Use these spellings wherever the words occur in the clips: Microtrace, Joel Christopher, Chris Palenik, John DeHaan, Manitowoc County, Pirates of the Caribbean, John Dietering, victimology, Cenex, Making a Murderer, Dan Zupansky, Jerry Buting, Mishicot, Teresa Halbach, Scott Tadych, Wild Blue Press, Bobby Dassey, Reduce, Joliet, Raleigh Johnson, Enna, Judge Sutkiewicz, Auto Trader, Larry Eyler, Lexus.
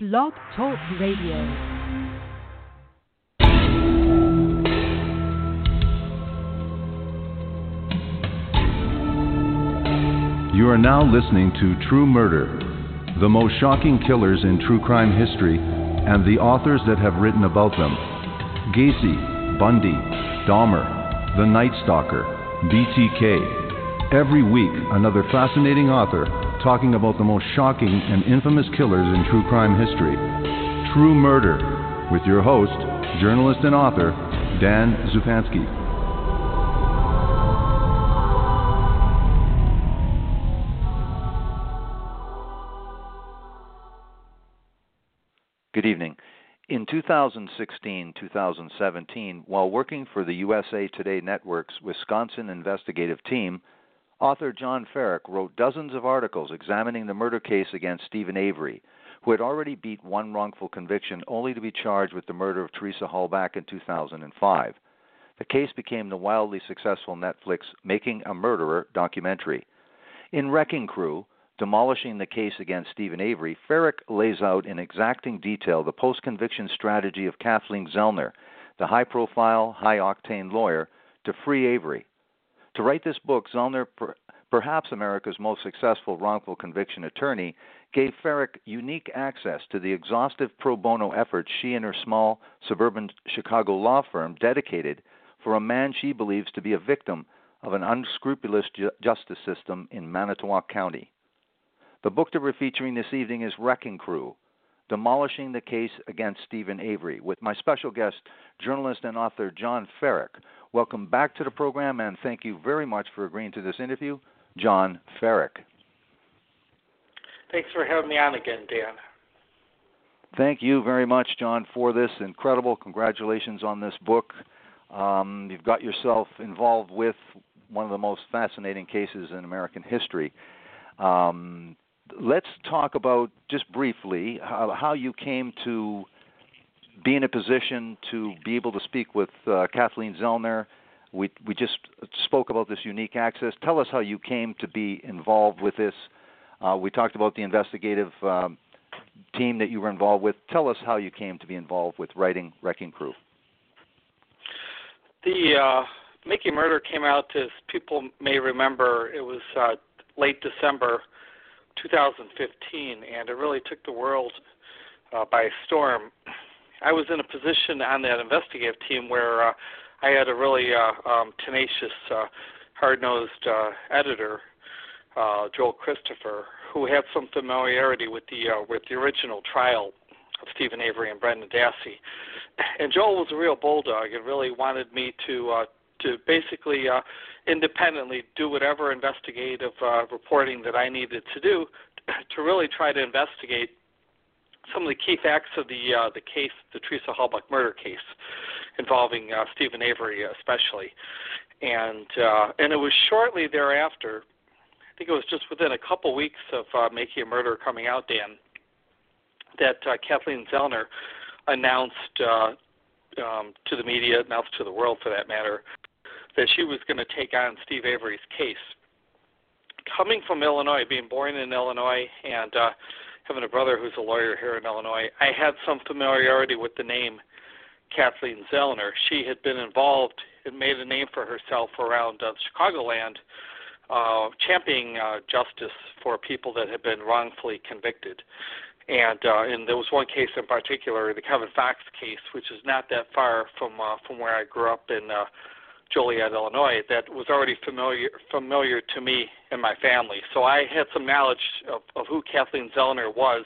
Blog Talk Radio. You are now listening to True Murder, the most shocking killers in true crime history, and the authors that have written about them. Gacy, Bundy, Dahmer, The Night Stalker, BTK. Every week, another fascinating author talking about the most shocking and infamous killers in true crime history. True Murder, with your host, journalist and author, Dan Zupansky. Good evening. In 2016-2017, while working for the USA Today Network's Wisconsin investigative team, author John Ferak wrote dozens of articles examining the murder case against Steven Avery, who had already beat one wrongful conviction only to be charged with the murder of Teresa Halbach in 2005. The case became the wildly successful Netflix Making a Murderer documentary. In Wrecking Crew, Demolishing the Case Against Steven Avery, Ferak lays out in exacting detail the post-conviction strategy of Kathleen Zellner, the high-profile, high-octane lawyer, to free Avery. To write this book, Zellner, perhaps America's most successful wrongful conviction attorney, gave Ferak unique access to the exhaustive pro bono efforts she and her small suburban Chicago law firm dedicated for a man she believes to be a victim of an unscrupulous justice system in Manitowoc County. The book that we're featuring this evening is Wrecking Crew, Demolishing the Case Against Steven Avery, with my special guest, journalist and author John Ferak. Welcome back to the program, and thank you very much for agreeing to this interview, John Ferak. Thanks for having me on again, Dan. Thank you very much, John, for this incredible. Congratulations on this book. You've got yourself involved with one of the most fascinating cases in American history. Let's talk about, just briefly, how you came to be in a position to be able to speak with Kathleen Zellner. We just spoke about this unique access. Tell us how you came to be involved with this. We talked about the investigative team that you were involved with. Tell us how you came to be involved with writing Wrecking Crew. The Mickey murder came out, as people may remember. It was late December 2015, and it really took the world by storm. I was in a position on that investigative team where I had a really tenacious, hard-nosed editor, Joel Christopher, who had some familiarity with the original trial of Steven Avery and Brendan Dassey. And Joel was a real bulldog and really wanted me to basically independently do whatever investigative reporting that I needed to do to really try to investigate some of the key facts of the case, the Teresa Halbach murder case involving Steven Avery especially. And it was shortly thereafter, I think it was just within a couple weeks of Making a Murderer coming out, Dan, that Kathleen Zellner announced to the media, announced to the world for that matter, that she was going to take on Steve Avery's case. Coming from Illinois, being born in Illinois, and having a brother who's a lawyer here in Illinois, I had some familiarity with the name Kathleen Zellner. She had been involved and made a name for herself around Chicagoland, championing justice for people that had been wrongfully convicted. And there was one case in particular, the Kevin Fox case, which is not that far from where I grew up in Joliet, Illinois, that was already familiar to me and my family. So I had some knowledge of who Kathleen Zellner was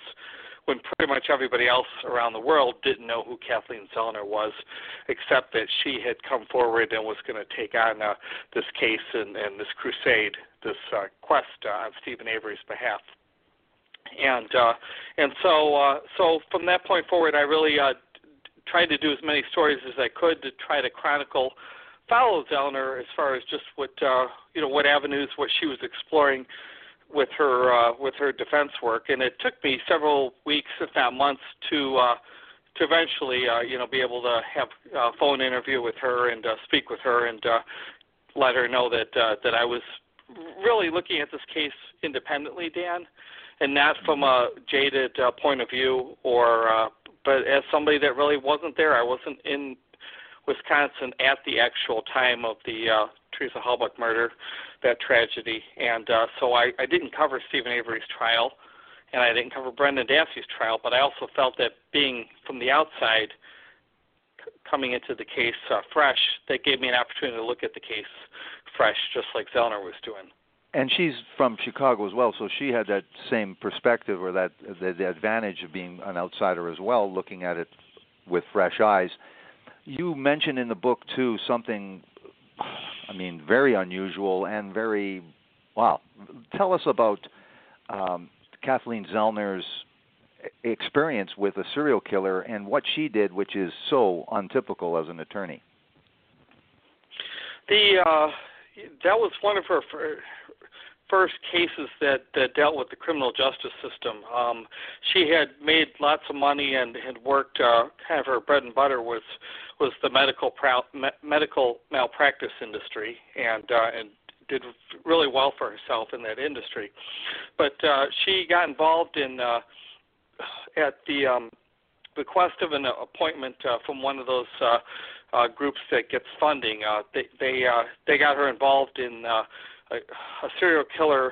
when pretty much everybody else around the world didn't know who Kathleen Zellner was, except that she had come forward and was going to take on this case and this crusade, this quest on Steven Avery's behalf. And so from that point forward, I really tried to do as many stories as I could to try to follow Zellner as far as just what avenues, what she was exploring with her defense work. And it took me several weeks, if not months, to eventually be able to have a phone interview with her and speak with her and let her know that I was really looking at this case independently, Dan. and not from a jaded point of view, but as somebody that really wasn't there. I wasn't in Wisconsin at the actual time of the Teresa Halbach murder, that tragedy, and so I didn't cover Steven Avery's trial, and I didn't cover Brendan Dassey's trial, but I also felt that being from the outside, coming into the case fresh, that gave me an opportunity to look at the case fresh, just like Zellner was doing. And she's from Chicago as well, so she had that same perspective, or that the advantage of being an outsider as well, looking at it with fresh eyes. You mentioned in the book, too, something, I mean, very unusual and very, wow. Tell us about Kathleen Zellner's experience with a serial killer and what she did, which is so untypical as an attorney. That was one of her first cases that dealt with the criminal justice system. She had made lots of money and had worked, kind of her bread and butter was the medical malpractice industry, and did really well for herself in that industry. But she got involved in at the request of an appointment from one of those groups that gets funding. They got her involved in a serial killer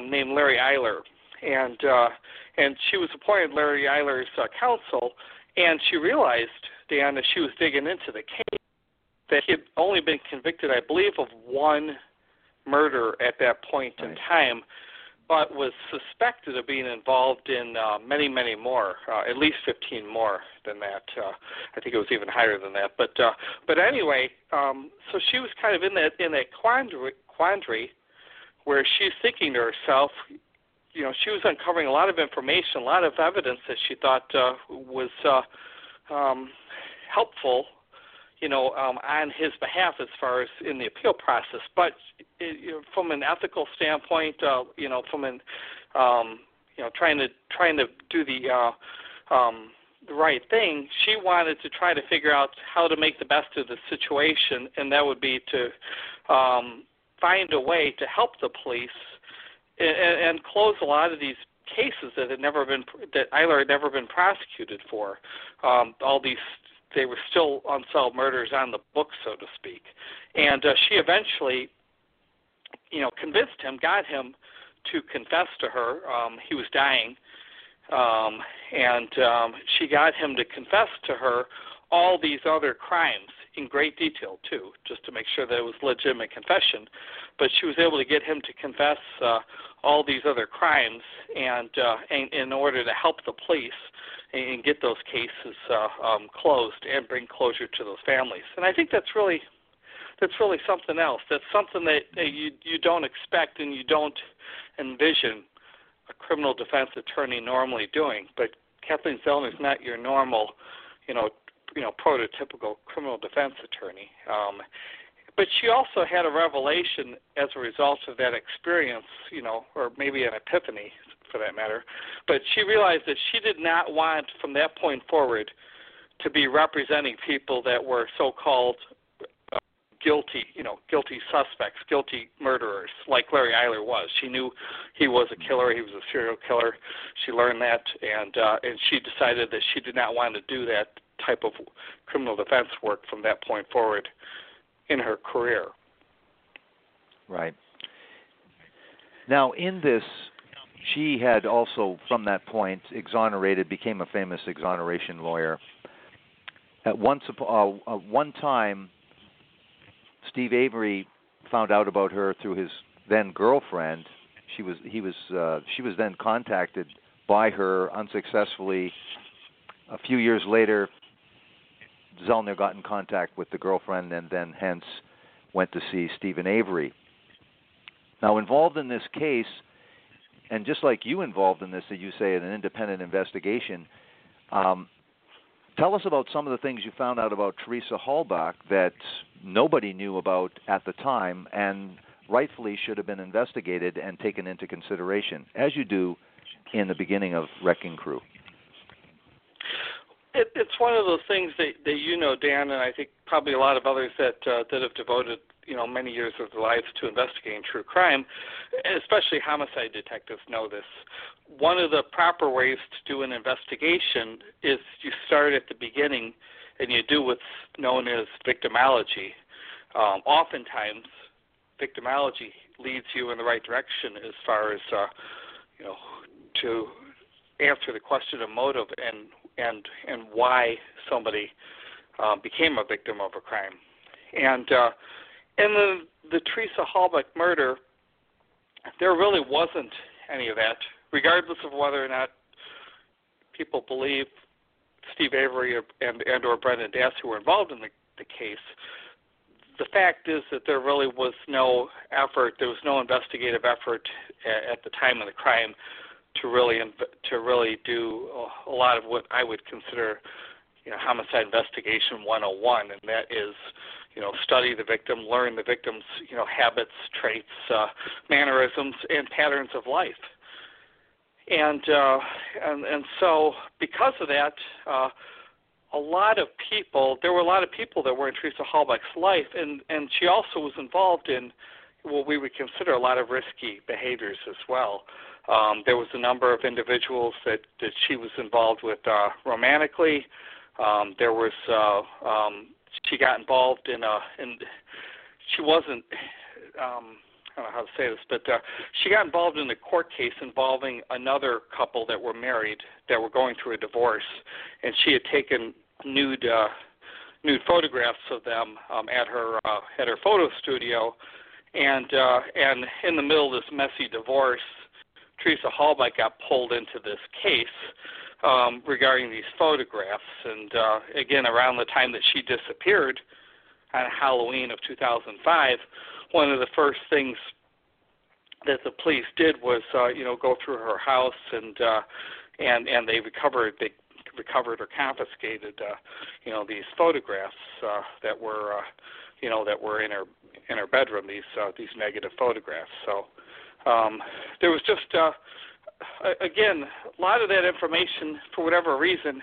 named Larry Eyler, and she was appointed Larry Eiler's counsel, and she realized, Dan, as she was digging into the case, that he had only been convicted, I believe, of one murder at that point in time, but was suspected of being involved in many, many more, at least 15 more than that. I think it was even higher than that. But anyway, so she was kind of in that quandary where she's thinking to herself, you know, she was uncovering a lot of information, a lot of evidence that she thought was helpful, you know, on his behalf as far as in the appeal process. But from an ethical standpoint, you know, from an, you know, trying to do the right thing, she wanted to try to figure out how to make the best of the situation, and that would be to find a way to help the police and close a lot of these cases that Eiler had never been prosecuted for. All these, they were still unsolved murders on the books, so to speak. And she eventually, you know, convinced him, got him to confess to her. He was dying. And she got him to confess to her all these other crimes in great detail, too, just to make sure that it was legitimate confession. But she was able to get him to confess all these other crimes, and in order to help the police and get those cases closed and bring closure to those families. And I think that's really something else. That's something that you don't expect and you don't envision a criminal defense attorney normally doing. But Kathleen Zellner is not your normal, you know, prototypical criminal defense attorney. But she also had a revelation as a result of that experience, you know, or maybe an epiphany for that matter. But she realized that she did not want, from that point forward, to be representing people that were so-called guilty, you know, guilty suspects, guilty murderers, like Larry Eyler was. She knew he was a killer. He was a serial killer. She learned that, and she decided that she did not want to do that type of criminal defense work from that point forward in her career. Right. Now, in this, she had also, from that point, became a famous exoneration lawyer. At one time, Steve Avery found out about her through his then girlfriend. She was then contacted by her unsuccessfully. A few years later, Zellner got in contact with the girlfriend and then hence went to see Steven Avery. Now, involved in this case, and just like you involved in this, as you say, in an independent investigation, tell us about some of the things you found out about Teresa Halbach that nobody knew about at the time and rightfully should have been investigated and taken into consideration, as you do in the beginning of Wrecking Crew. It's one of those things that you know, Dan, and I think probably a lot of others that have devoted, you know, many years of their lives to investigating true crime, especially homicide detectives, know this. One of the proper ways to do an investigation is you start at the beginning and you do what's known as victimology. Oftentimes, victimology leads you in the right direction as far as, you know, to answer the question of motive and why somebody became a victim of a crime. And the Teresa Halbach murder, there really wasn't any of that, regardless of whether or not people believe Steve Avery and or Brendan Dassey were involved in the case. The fact is that there really was no effort, there was no investigative effort at the time of the crime to really do a lot of what I would consider, you know, homicide investigation 101, and that is, you know, study the victim, learn the victim's, you know, habits, traits, mannerisms, and patterns of life. And so because of that, there were a lot of people that were in Teresa Halbach's life, and she also was involved in what we would consider a lot of risky behaviors as well. There was a number of individuals that she was involved with romantically. There was she got involved she got involved in a court case involving another couple that were married that were going through a divorce, and she had taken nude photographs of them at her photo studio, and in the middle of this messy divorce, Teresa Halbach got pulled into this case regarding these photographs. And again, around the time that she disappeared on Halloween of 2005, one of the first things that the police did was, go through her house, and they recovered or confiscated, these photographs that were in her bedroom. These negative photographs. So. There was just, again, a lot of that information, for whatever reason,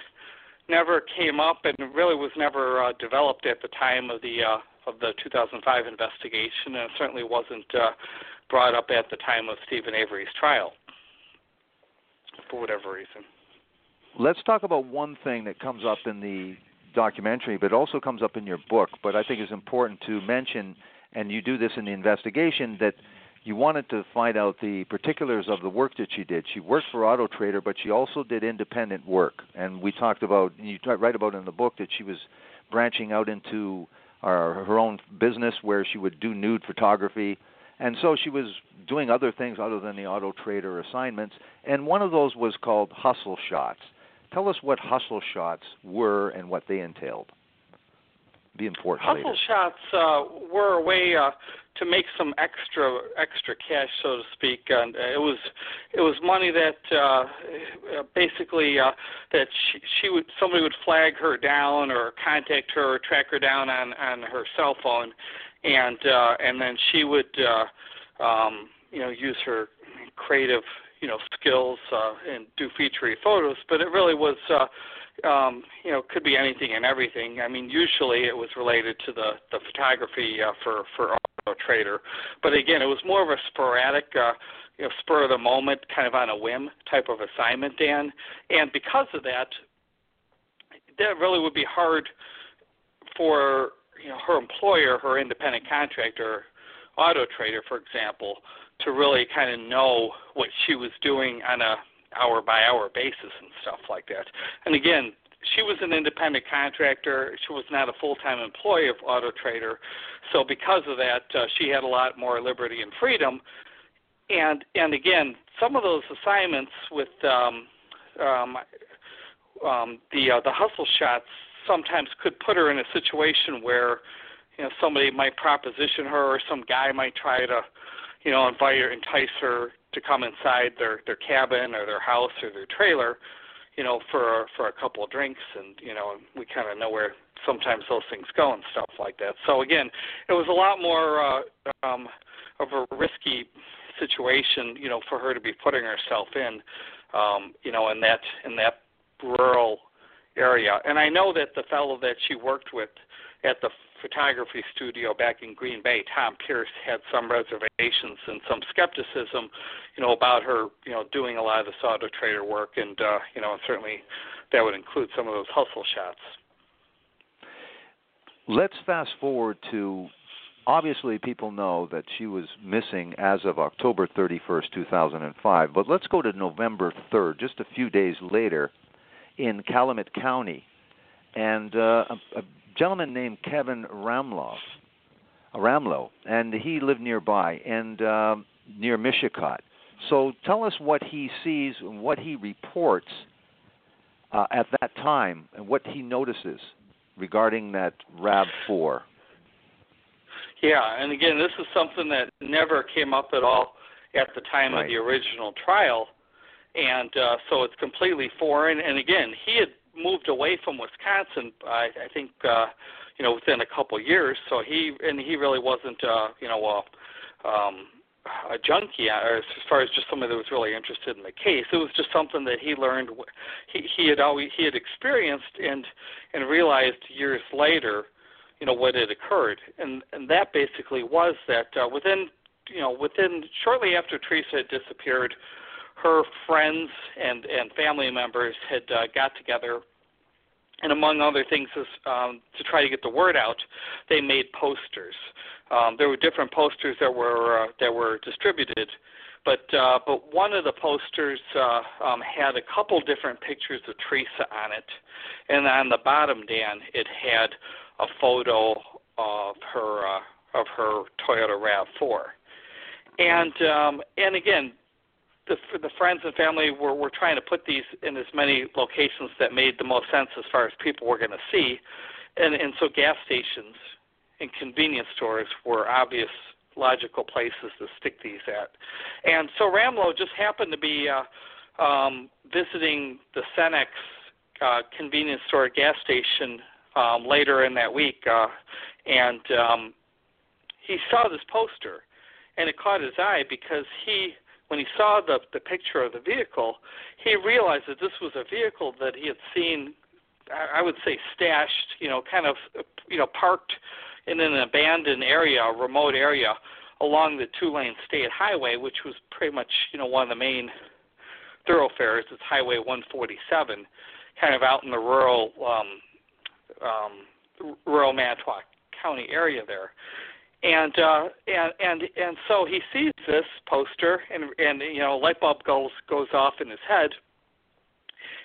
never came up and really was never developed at the time of the 2005 investigation, and it certainly wasn't brought up at the time of Steven Avery's trial, for whatever reason. Let's talk about one thing that comes up in the documentary, but also comes up in your book, but I think is important to mention, and you do this in the investigation, that you wanted to find out the particulars of the work that she did. She worked for Auto Trader, but she also did independent work. And we talked about, and you write about in the book, that she was branching out into her own business where she would do nude photography. And so she was doing other things other than the Auto Trader assignments. And one of those was called hustle shots. Tell us what hustle shots were and what they entailed. Be important. Hustle shots were a way to make some extra cash, so to speak, and it was money that basically that somebody would flag her down or contact her or track her down on her cell phone, and then she would use her creative skills and do featurey photos, but it really was. Could be anything and everything. I mean, usually it was related to the photography for Auto Trader, but again, it was more of a sporadic, spur of the moment, kind of on a whim type of assignment, Dan. And because of that, that really would be hard for her employer, her independent contractor, Auto Trader, for example, to really kind of know what she was doing on a hour-by-hour basis and stuff like that. And again, she was an independent contractor. She was not a full-time employee of Auto Trader. So because of that, she had a lot more liberty and freedom. And again, some of those assignments with the hustle shots sometimes could put her in a situation where, somebody might proposition her, or some guy might try to, invite her, entice her to come inside their cabin or their house or their trailer, for a couple of drinks, and we kind of know where sometimes those things go and stuff like that. So again, it was a lot more of a risky situation, for her to be putting herself in, in that rural area. And I know that the fellow that she worked with at the photography studio back in Green Bay, Tom Pierce, had some reservations and some skepticism, you know, about her, you know, doing a lot of this Auto Trader work. And, you know, certainly that would include some of those hustle shots. Let's fast forward to, obviously people know that she was missing as of October 31st, 2005, but let's go to November 3rd, just a few days later, in Calumet County. And a gentleman named Kevin Rahmlow, and he lived nearby, and near Mishicot. So tell us what he sees and what he reports at that time and what he notices regarding that RAV4. Yeah, and again, this is something that never came up at all at the time of the original trial, and so it's completely foreign. And again, he had moved away from Wisconsin, I think, you know, within a couple years. So he really wasn't, you know, a junkie, or as far as just somebody that was really interested in the case. It was just something that he learned. He had experienced and realized years later, you know, what had occurred, and that basically was that within shortly after Teresa had disappeared, her friends and family members had got together, and among other things, to try to get the word out, they made posters. There were different posters that were distributed, but one of the posters had a couple different pictures of Teresa on it, and on the bottom, Dan, it had a photo of her Toyota RAV4, and again, the friends and family were trying to put these in as many locations that made the most sense as far as people were going to see, and so gas stations and convenience stores were obvious logical places to stick these at, and so Rahmlow just happened to be visiting the Cenex convenience store gas station later in that week, and he saw this poster, and it caught his eye because when he saw the picture of the vehicle, he realized that this was a vehicle that he had seen, I would say stashed, you know, kind of, you know, parked in an abandoned area, a remote area, along the two-lane state highway, which was pretty much, you know, one of the main thoroughfares. It's Highway 147, kind of out in the rural Manitowoc County area there. And so he sees this poster, and you know, a light bulb goes off in his head.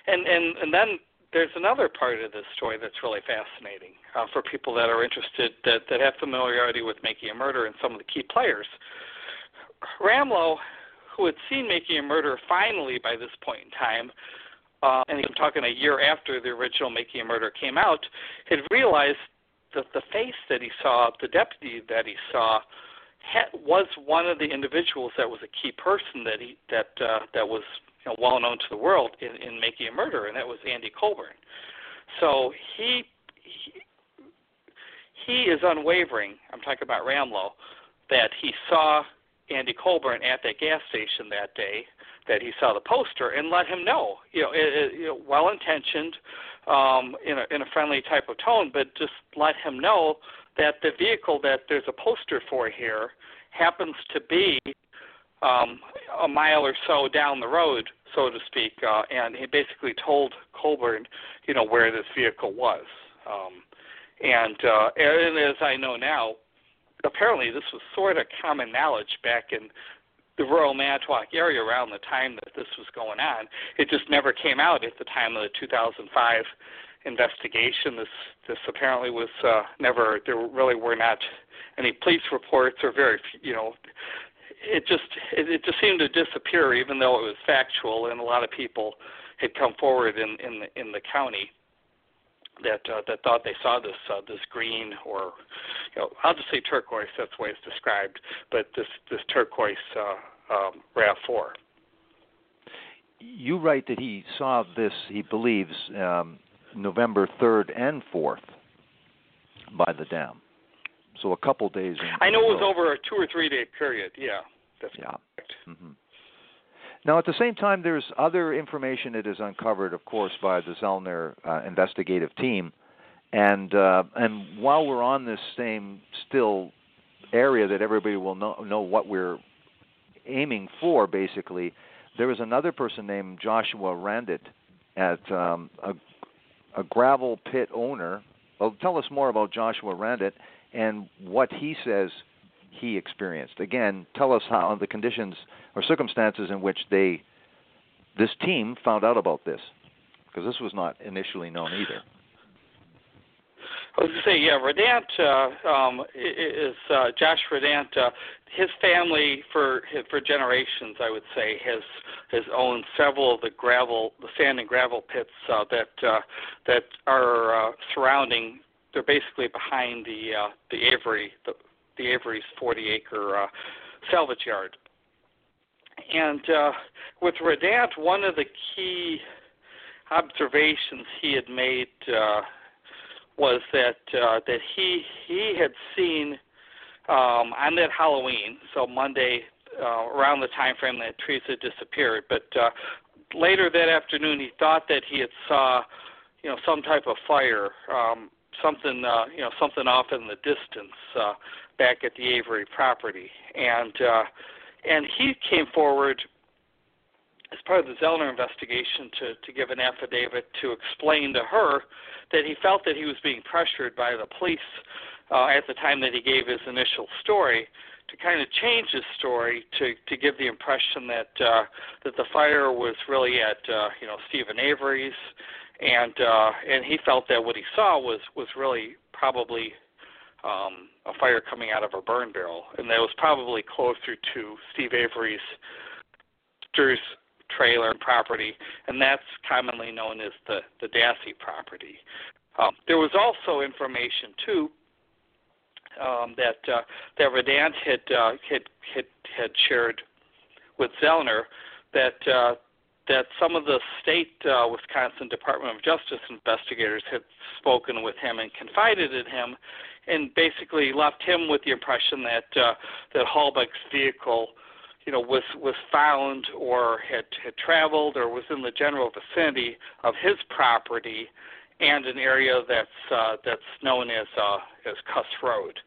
And then there's another part of this story that's really fascinating for people that are interested, that have familiarity with Making a Murderer and some of the key players. Rahmlow, who had seen Making a Murderer finally by this point in time, and I'm talking a year after the original Making a Murderer came out, had realized that the face that he saw, the deputy that he saw, was one of the individuals that was a key person that was, you know, well known to the world in Making a Murderer, and that was Andy Colborn. So he is unwavering. I'm talking about Rahmlow, that he saw Andy Colborn at that gas station that day, that he saw the poster, and let him know, you know, well-intentioned, in a friendly type of tone, but just let him know that the vehicle that there's a poster for here happens to be a mile or so down the road, so to speak, and he basically told Colborn, you know, where this vehicle was. And as I know now, apparently this was sort of common knowledge back in the rural Manitowoc area around the time that this was going on. It just never came out at the time of the 2005 investigation. This apparently was never, there really were not any police reports, or very, you know, it just seemed to disappear, even though it was factual, and a lot of people had come forward in the county that thought they saw this green, or, you know, I'll just say turquoise, that's the way it's described, but this turquoise RAV4. You write that he saw this, he believes, November 3rd and 4th by the dam. So a couple days. I know it was over a 2 or 3 day period. Yeah, that's correct. Mm-hmm. Now, at the same time, there's other information that is uncovered, of course, by the Zellner investigative team. And while we're on this same still area that everybody will know what we're aiming for, basically, there was another person named Joshua Radandt at a gravel pit owner. Well, tell us more about Joshua Radandt and what he says he experienced. Again, tell us how the conditions or circumstances in which this team found out about this, because this was not initially known either. I was going to say, yeah, Radandt is Josh Radandt. His family for generations, I would say, has owned several of the sand and gravel pits that are surrounding. They're basically behind the Avery's 40-acre salvage yard. And with Radandt, one of the key observations he had made was that he had seen on that Halloween, so Monday, around the time frame that Teresa disappeared. But later that afternoon, he thought that he had saw, some type of fire, something off in the distance back at the Avery property, and he came forward as part of the Zellner investigation to give an affidavit to explain to her that he felt that he was being pressured by the police at the time that he gave his initial story to kind of change his story to give the impression that the fire was really at Steven Avery's, and he felt that what he saw was really probably a fire coming out of a burn barrel, and that was probably closer to Steve Avery's trailer and property, and that's commonly known as the Dassey property. There was also information too that Radandt had shared with Zellner that some of the state Wisconsin Department of Justice investigators had spoken with him and confided in him, and basically left him with the impression that Halbach's vehicle, was found or had traveled or was in the general vicinity of his property, and an area that's known as Kuss Road.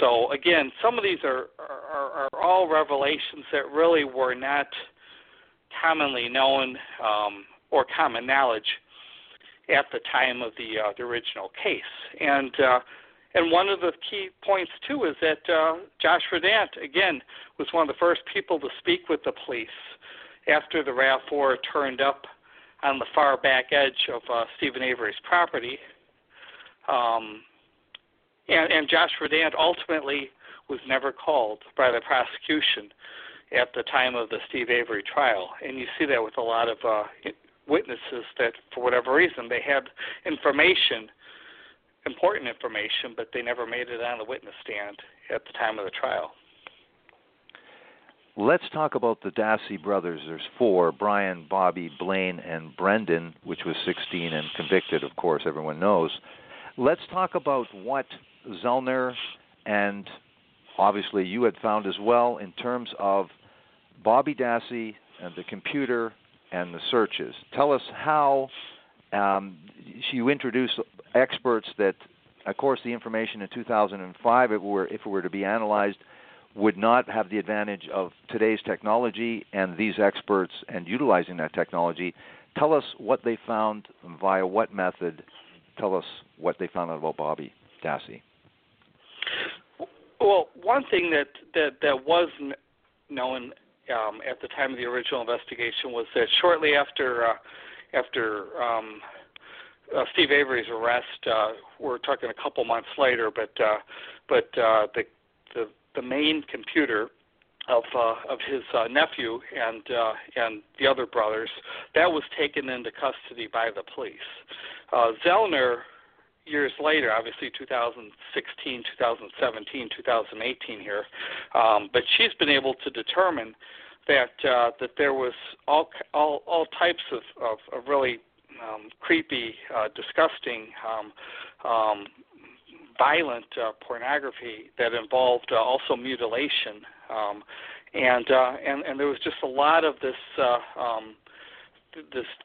So again, some of these are all revelations that really were not commonly known or common knowledge at the time of the original case. And one of the key points, too, is that Josh Radandt, again, was one of the first people to speak with the police after the RAV4 turned up on the far back edge of Stephen Avery's property. And Josh Radandt ultimately was never called by the prosecution at the time of the Steve Avery trial. And you see that with a lot of witnesses that, for whatever reason, they had important information, but they never made it on the witness stand at the time of the trial. Let's talk about the Dassey brothers. There's four: Brian, Bobby, Blaine, and Brendan, which was 16 and convicted, of course, everyone knows. Let's talk about what Zellner and obviously you had found as well in terms of Bobby Dassey and the computer and the searches. Tell us how you introduced experts that, of course, the information in 2005, if it were to be analyzed, would not have the advantage of today's technology and these experts and utilizing that technology. Tell us what they found via what method. Tell us what they found out about Bobby Dassey. Well, one thing that was known at the time of the original investigation was that shortly after Steve Avery's arrest, we're talking a couple months later, but the main computer of his nephew and the other brothers, that was taken into custody by the police. Zellner, years later, obviously 2016, 2017, 2018 here, but she's been able to determine that there was all types of really creepy, disgusting, violent pornography that involved also mutilation And there was just a lot of this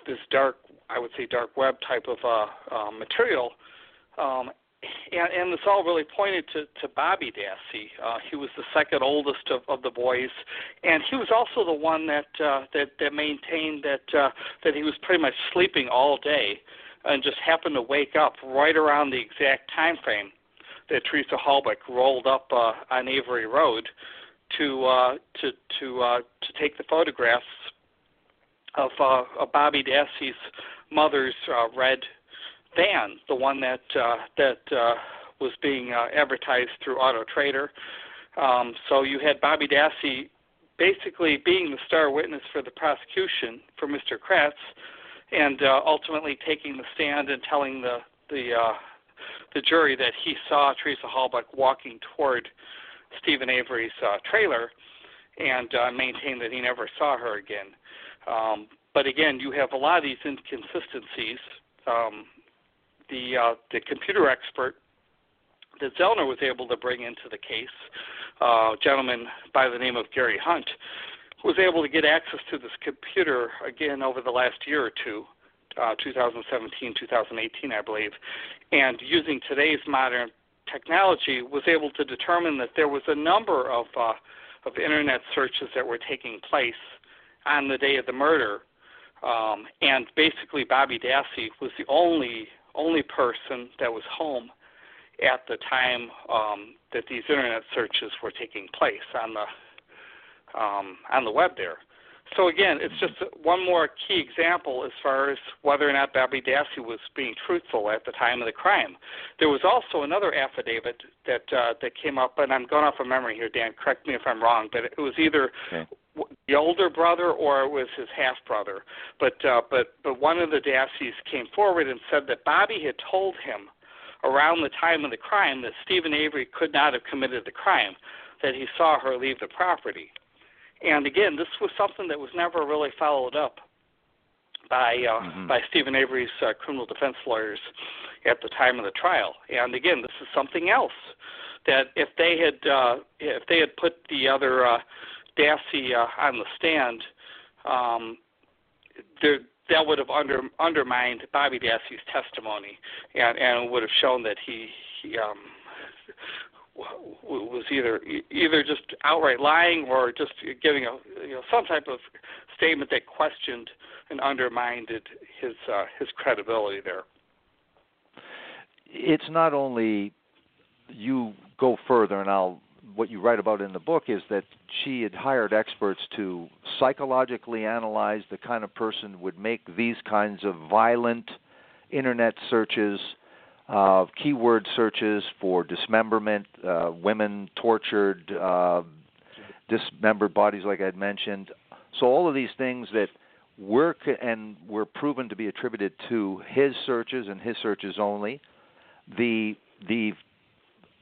this dark, I would say, dark web type of material. And this all really pointed to Bobby Dassey. He was the second oldest of the boys, and he was also the one that maintained that he was pretty much sleeping all day, and just happened to wake up right around the exact time frame that Teresa Halbach rolled up on Avery Road to take the photographs of Bobby Dassey's mother's red van, the one that was being advertised through Auto Trader. So you had Bobby Dassey basically being the star witness for the prosecution for Mr. Kratz, and ultimately taking the stand and telling the jury that he saw Teresa Halbach walking toward Stephen Avery's trailer, and maintained that he never saw her again. But again, you have a lot of these inconsistencies. The computer expert that Zellner was able to bring into the case, a gentleman by the name of Gary Hunt, was able to get access to this computer again over the last year or two, 2017, 2018, I believe, and using today's modern technology was able to determine that there was a number of internet searches that were taking place on the day of the murder. And basically Bobby Dassey was the only person that was home at the time that these internet searches were taking place on the web there. So again, it's just one more key example as far as whether or not Bobby Dassey was being truthful at the time of the crime. There was also another affidavit that came up, and I'm going off of memory here, Dan, correct me if I'm wrong, but it was either the older brother or it was his half-brother. But one of the Dasseys came forward and said that Bobby had told him around the time of the crime that Steven Avery could not have committed the crime, that he saw her leave the property. And again, this was something that was never really followed up by Stephen Avery's criminal defense lawyers at the time of the trial. And again, this is something else that if they had put the other Dassey on the stand, that would have undermined Bobby Dassey's testimony, and would have shown that he was either just outright lying or just giving some type of statement that questioned and undermined his credibility there. It's not only you go further, and what you write about in the book is that she had hired experts to psychologically analyze the kind of person would make these kinds of violent internet searches, keyword searches for dismemberment, women tortured, dismembered bodies, like I'd mentioned. So all of these things that were proven to be attributed to his searches and his searches only. The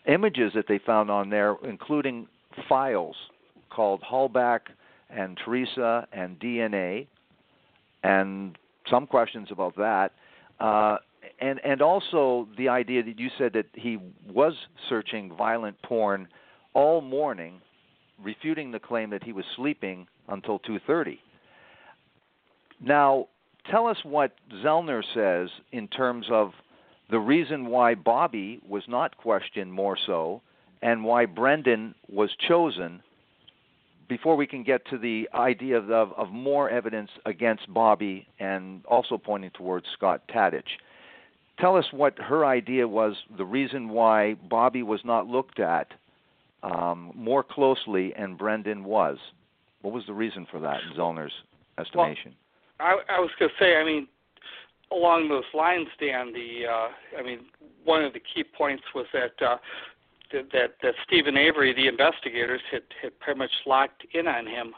images that they found on there, including files called Halbach and Teresa and DNA, and some questions about that. And also the idea that you said that he was searching violent porn all morning, refuting the claim that he was sleeping until 2:30. Now, tell us what Zellner says in terms of the reason why Bobby was not questioned more so and why Brendan was chosen before we can get to the idea of more evidence against Bobby and also pointing towards Scott Tadych. Tell us what her idea was, the reason why Bobby was not looked at more closely and Brendan was. What was the reason for that in Zellner's estimation? Well, I was going to say, I mean, along those lines, Dan, one of the key points was that Steven Avery, the investigators, had pretty much locked in on him,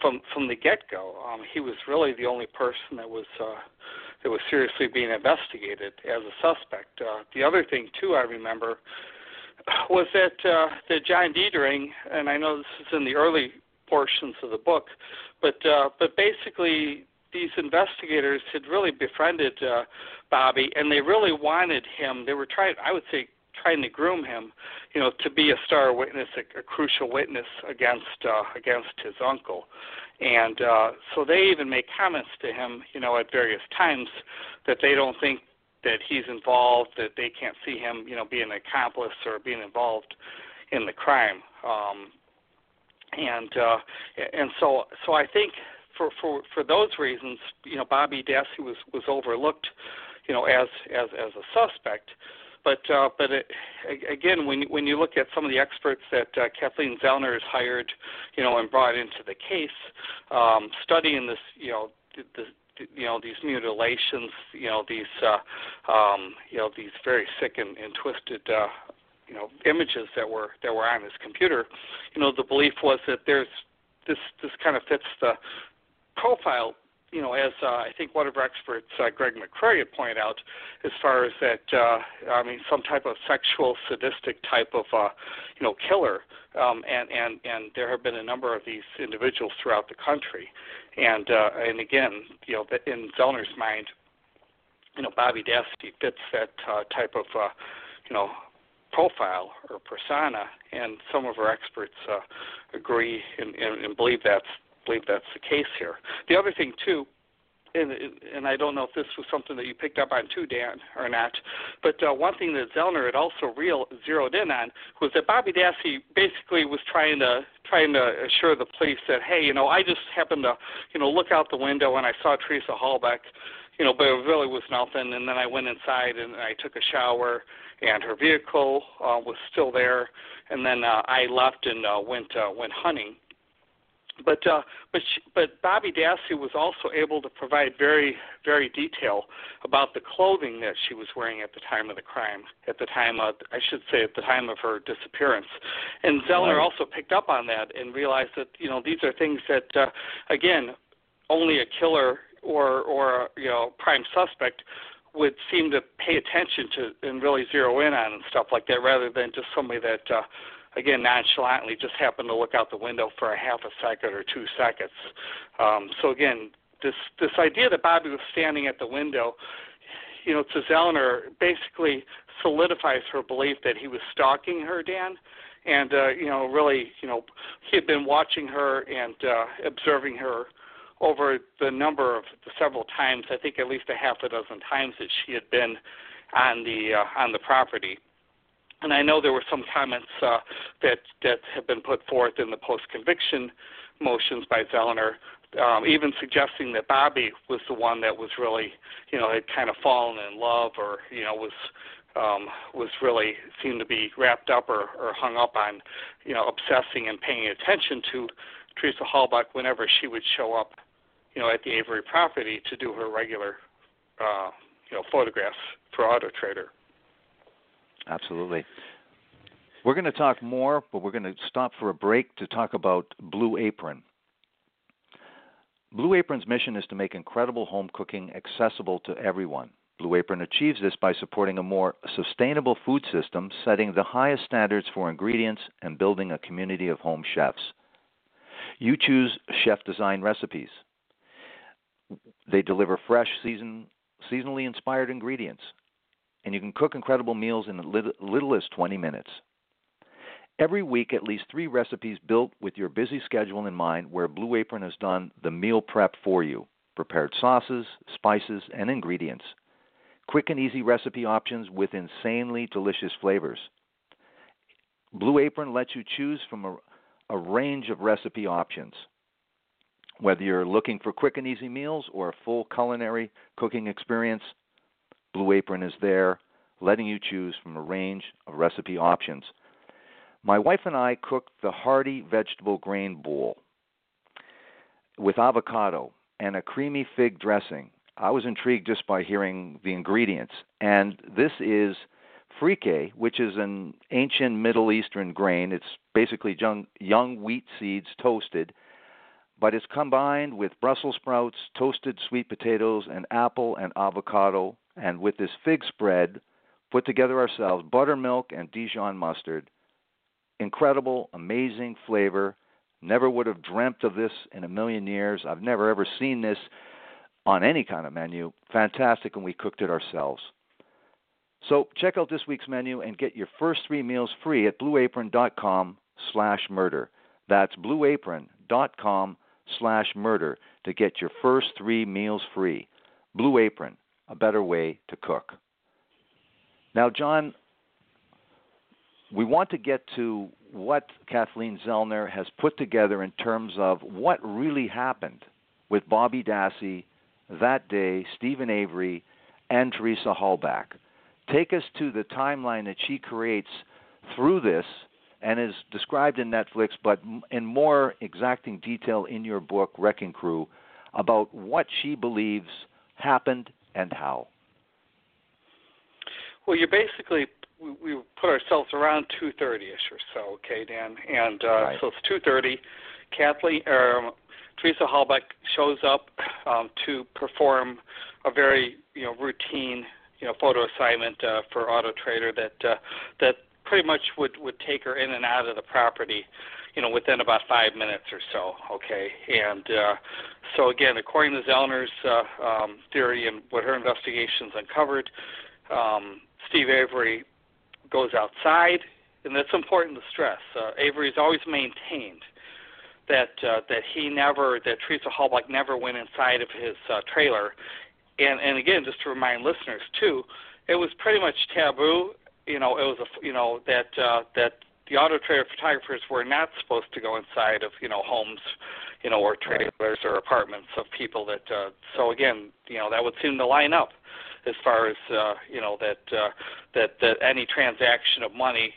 from the get-go. He was really the only person that was seriously being investigated as a suspect. The other thing, too, I remember, was that John Dietering, and I know this is in the early portions of the book, but basically these investigators had really befriended Bobby, and they really wanted him. They were trying, I would say, trying to groom him, you know, to be a star witness, a crucial witness against his uncle. And so they even make comments to him, you know, at various times that they don't think that he's involved, that they can't see him, you know, being an accomplice or being involved in the crime. And so I think for those reasons, you know, Bobby Dassey was overlooked, you know, as a suspect. But it, again, when you look at some of the experts that Kathleen Zellner has hired, you know, and brought into the case, studying this, you know, these mutilations, you know, these very sick and twisted, you know, images that were on his computer, you know, the belief was that there's this kind of fits the profile. You know, as I think one of our experts, Greg McCrary, had pointed out, as far as that, I mean, some type of sexual, sadistic type of, you know, killer, and there have been a number of these individuals throughout the country, and again, you know, in Zellner's mind, you know, Bobby Dassey fits that type of, you know, profile or persona, and some of our experts agree and believe that's. I believe that's the case here. The other thing, too, and I don't know if this was something that you picked up on, too, Dan, or not, but one thing that Zellner had also zeroed in on was that Bobby Dassey basically was trying to assure the police that, hey, you know, I just happened to, you know, look out the window and I saw Teresa Halbach, you know, but it really was nothing, and then I went inside and I took a shower, and her vehicle was still there, and then I left and went hunting. But Bobby Dassey was also able to provide very, very detail about the clothing that she was wearing at the time of the crime, at the time of her disappearance. And Zellner also picked up on that and realized that, you know, these are things that, again, only a killer or you know, prime suspect would seem to pay attention to and really zero in on and stuff like that, rather than just somebody that, again, nonchalantly just happened to look out the window for a half a second or 2 seconds. So, again, this idea that Bobby was standing at the window, you know, to Zellner basically solidifies her belief that he was stalking her, Dan, and, you know, really, you know, he had been watching her and observing her over the several times, I think at least a half a dozen times that she had been on the property. And I know there were some comments that have been put forth in the post-conviction motions by Zellner, even suggesting that Bobby was the one that was really, you know, had kind of fallen in love, or, you know, was really seemed to be wrapped up or hung up on, you know, obsessing and paying attention to Teresa Halbach whenever she would show up, you know, at the Avery property to do her regular, you know, photographs for Auto Trader. Absolutely. We're going to talk more, but we're going to stop for a break to talk about Blue Apron. Blue Apron's mission is to make incredible home cooking accessible to everyone. Blue Apron achieves this by supporting a more sustainable food system, setting the highest standards for ingredients, and building a community of home chefs. You choose chef-designed recipes. They deliver fresh, seasonally inspired ingredients. And you can cook incredible meals in as little as 20 minutes. Every week, at least 3 recipes built with your busy schedule in mind, where Blue Apron has done the meal prep for you. Prepared sauces, spices, and ingredients. Quick and easy recipe options with insanely delicious flavors. Blue Apron lets you choose from a range of recipe options. Whether you're looking for quick and easy meals or a full culinary cooking experience, Blue Apron is there, letting you choose from a range of recipe options. My wife and I cooked the hearty vegetable grain bowl with avocado and a creamy fig dressing. I was intrigued just by hearing the ingredients. And this is frike, which is an ancient Middle Eastern grain. It's basically young wheat seeds toasted, but it's combined with Brussels sprouts, toasted sweet potatoes, and apple and avocado, and with this fig spread, put together ourselves buttermilk and Dijon mustard. Incredible, amazing flavor. Never would have dreamt of this in a million years. I've never, ever seen this on any kind of menu. Fantastic, and we cooked it ourselves. So check out this week's menu and get your first three meals free at blueapron.com/murder. That's blueapron.com/murder to get your first three meals free. Blue Apron, a better way to cook. Now, John, we want to get to what Kathleen Zellner has put together in terms of what really happened with Bobby Dassey that day, Steven Avery, and Teresa Halbach. Take us to the timeline that she creates through this and is described in Netflix, but in more exacting detail in your book, Wrecking Crew, about what she believes happened and how. Well, you basically, we put ourselves around 2:30-ish or so, okay, Dan? And right. So it's 2:30. Kathleen, Teresa Halbach shows up to perform a very, routine, photo assignment for Auto Trader that pretty much would take her in and out of the property, within about 5 minutes or so, okay? And so, again, according to Zellner's theory and what her investigations uncovered, Steve Avery goes outside, and that's important to stress. Avery's always maintained that Teresa Halbach never went inside of his trailer. And again, just to remind listeners too, it was pretty much taboo. That the Auto Trader photographers were not supposed to go inside of homes, or trailers or apartments of people. That so again, that would seem to line up as far as that any transaction of money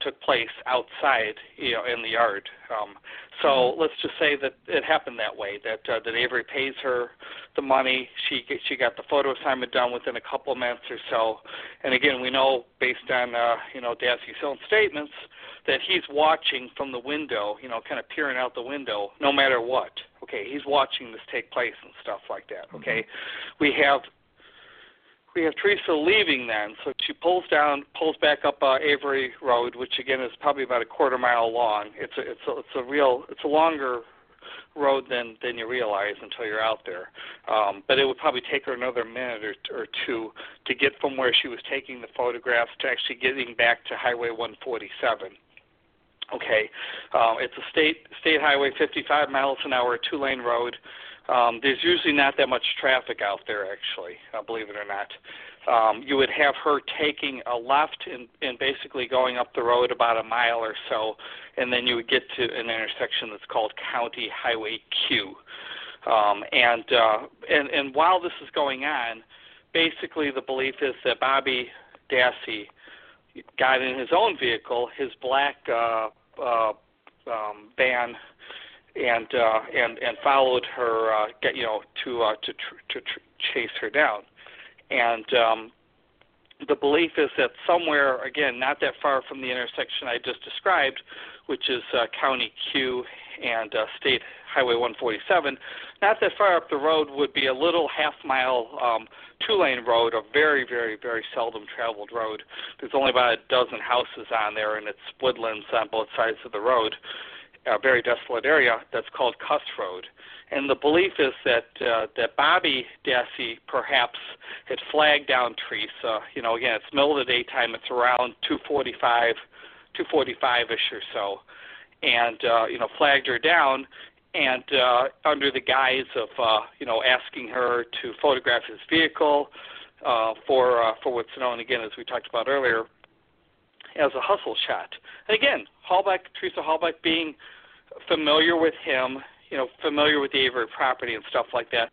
took place outside, in the yard. So let's just say that it happened that way, that Avery pays her the money. She got the photo assignment done within a couple of minutes or so. And again, we know based on, Dassey's own statements that he's watching from the window, kind of peering out the window, no matter what. Okay, he's watching this take place and stuff like that, okay? Mm-hmm. We have Teresa leaving then, so she pulls back up Avery Road, which again is probably about a quarter mile long. It's a longer road than you realize until you're out there. But it would probably take her another minute or two to get from where she was taking the photographs to actually getting back to Highway 147. Okay, it's a state highway, 55 miles an hour, two-lane road. There's usually not that much traffic out there, actually, believe it or not. You would have her taking a left and basically going up the road about a mile or so, and then you would get to an intersection that's called County Highway Q. And while this is going on, basically the belief is that Bobby Dassey got in his own vehicle, his black van, and followed her, to chase her down. And the belief is that somewhere, again, not that far from the intersection I just described, which is County Q and State Highway 147, not that far up the road would be a little half-mile two-lane road, a very, very, very seldom-traveled road. There's only about a dozen houses on there, and it's woodlands on both sides of the road. A very desolate area that's called Kuss Road. And the belief is that Bobby Dassey perhaps had flagged down Teresa. Again, it's middle of the daytime. It's around 2:45-ish or so. And, flagged her down and under the guise of, asking her to photograph his vehicle for what's known, again, as we talked about earlier, as a hustle shot. And again, Teresa Halbach being familiar with him, familiar with the Avery property and stuff like that,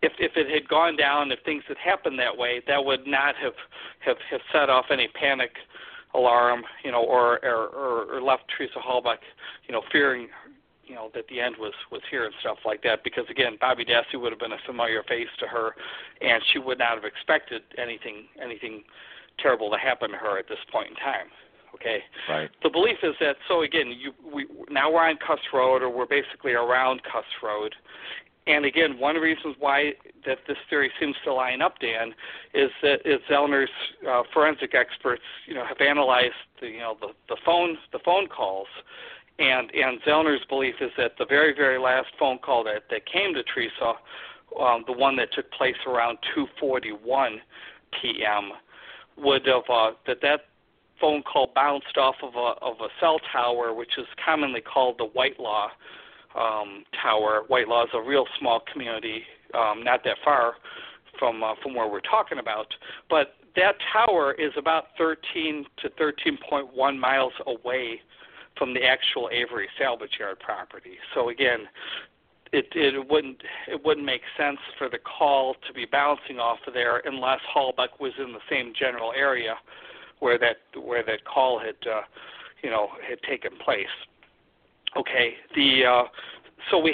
if it had gone down, if things had happened that way, that would not have set off any panic alarm, or left Teresa Halbach, fearing, that the end was here and stuff like that, because, again, Bobby Dassey would have been a familiar face to her, and she would not have expected anything terrible to happen to her at this point in time. Okay. Right. The belief is that, so again, now we're on Kuss Road, or we're basically around Kuss Road. And again, one of the reasons why that this theory seems to line up, Dan, is that Zellner's forensic experts, have analyzed the phone calls, and Zellner's belief is that the very, very last phone call that came to Teresa, the one that took place around 2:41 p.m. would have that phone call bounced off of a cell tower, which is commonly called the Whitelaw Tower. Whitelaw is a real small community, not that far from where we're talking about. But that tower is about 13 to 13.1 miles away from the actual Avery salvage yard property. So again, it wouldn't make sense for the call to be bouncing off of there unless Halbach was in the same general area where that call had taken place. Okay, so we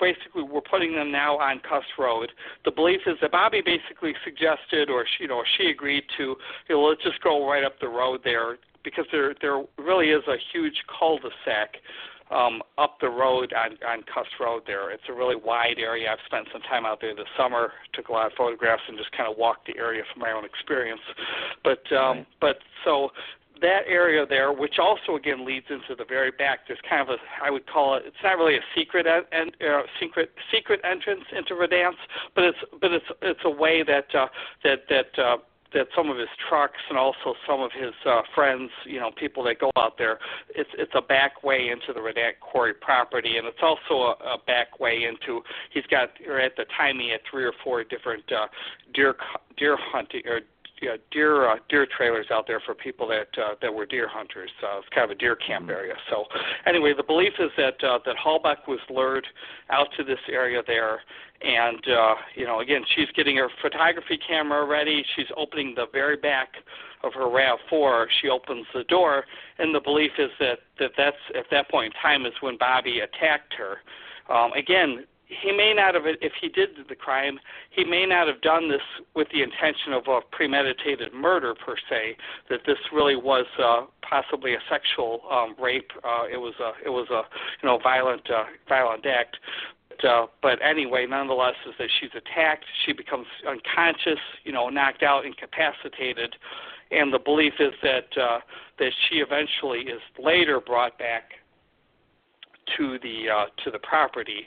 basically we're putting them now on Kuss Road. The belief is that Bobby basically suggested, or she agreed to, let's just go right up the road there, because there really is a huge cul-de-sac up the road on Kuss Road there. It's a really wide area. I've spent some time out there this summer, took a lot of photographs, and just kind of walked the area from my own experience. But so that area there, which also again leads into the very back, there's kind of I would call it, it's not really a secret entrance into Radandt's, but it's a way that some of his trucks and also some of his friends, people that go out there, it's a back way into the Radandt Quarry property, and it's also a back way into, he's got, or at the time he had 3 or 4 different deer hunting or deer trailers out there for people that were deer hunters. It's kind of a deer camp area. So anyway, the belief is that Halbach was lured out to this area there, and again, she's getting her photography camera ready. She's opening the very back of her RAV4. She opens the door, and the belief is that's at that point in time is when Bobby attacked her. Again, he may not have, if he did the crime, he may not have done this with the intention of a premeditated murder per se, that this really was possibly a sexual rape. It was a violent act. But anyway, nonetheless, is that she's attacked, she becomes unconscious, knocked out, incapacitated, and the belief is that she eventually is later brought back to the property,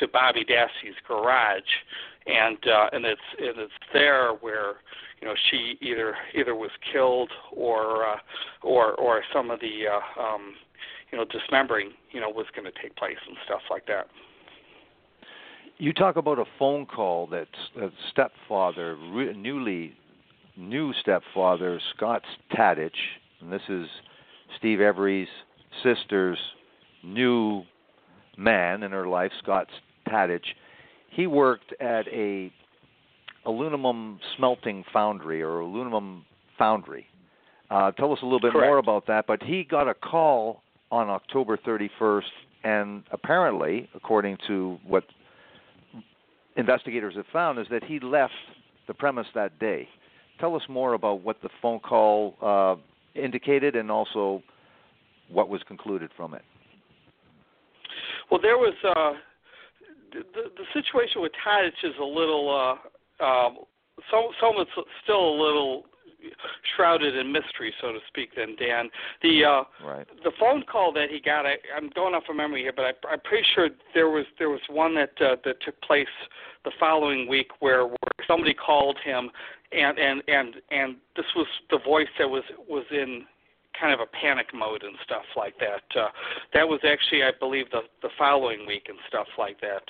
to Bobby Dassey's garage, and it's there where she either was killed or some of the dismembering was going to take place and stuff like that. You talk about a phone call that new stepfather Scott Tadych, and this is Steve Avery's sister's new man in her life, Scott Tadych. He worked at a aluminum foundry. Tell us a little bit Correct. More about that, but he got a call on October 31st, and apparently, according to what investigators have found, is that he left the premise that day. Tell us more about what the phone call indicated and also what was concluded from it. Well, there was the situation with Tadych is a little some it's still a little shrouded in mystery, so to speak. Then Dan, the phone call that he got, I'm going off of memory here, but I'm pretty sure there was one that took place the following week where somebody called him, and this was the voice that was in kind of a panic mode and stuff like that. That was actually, I believe, the following week and stuff like that.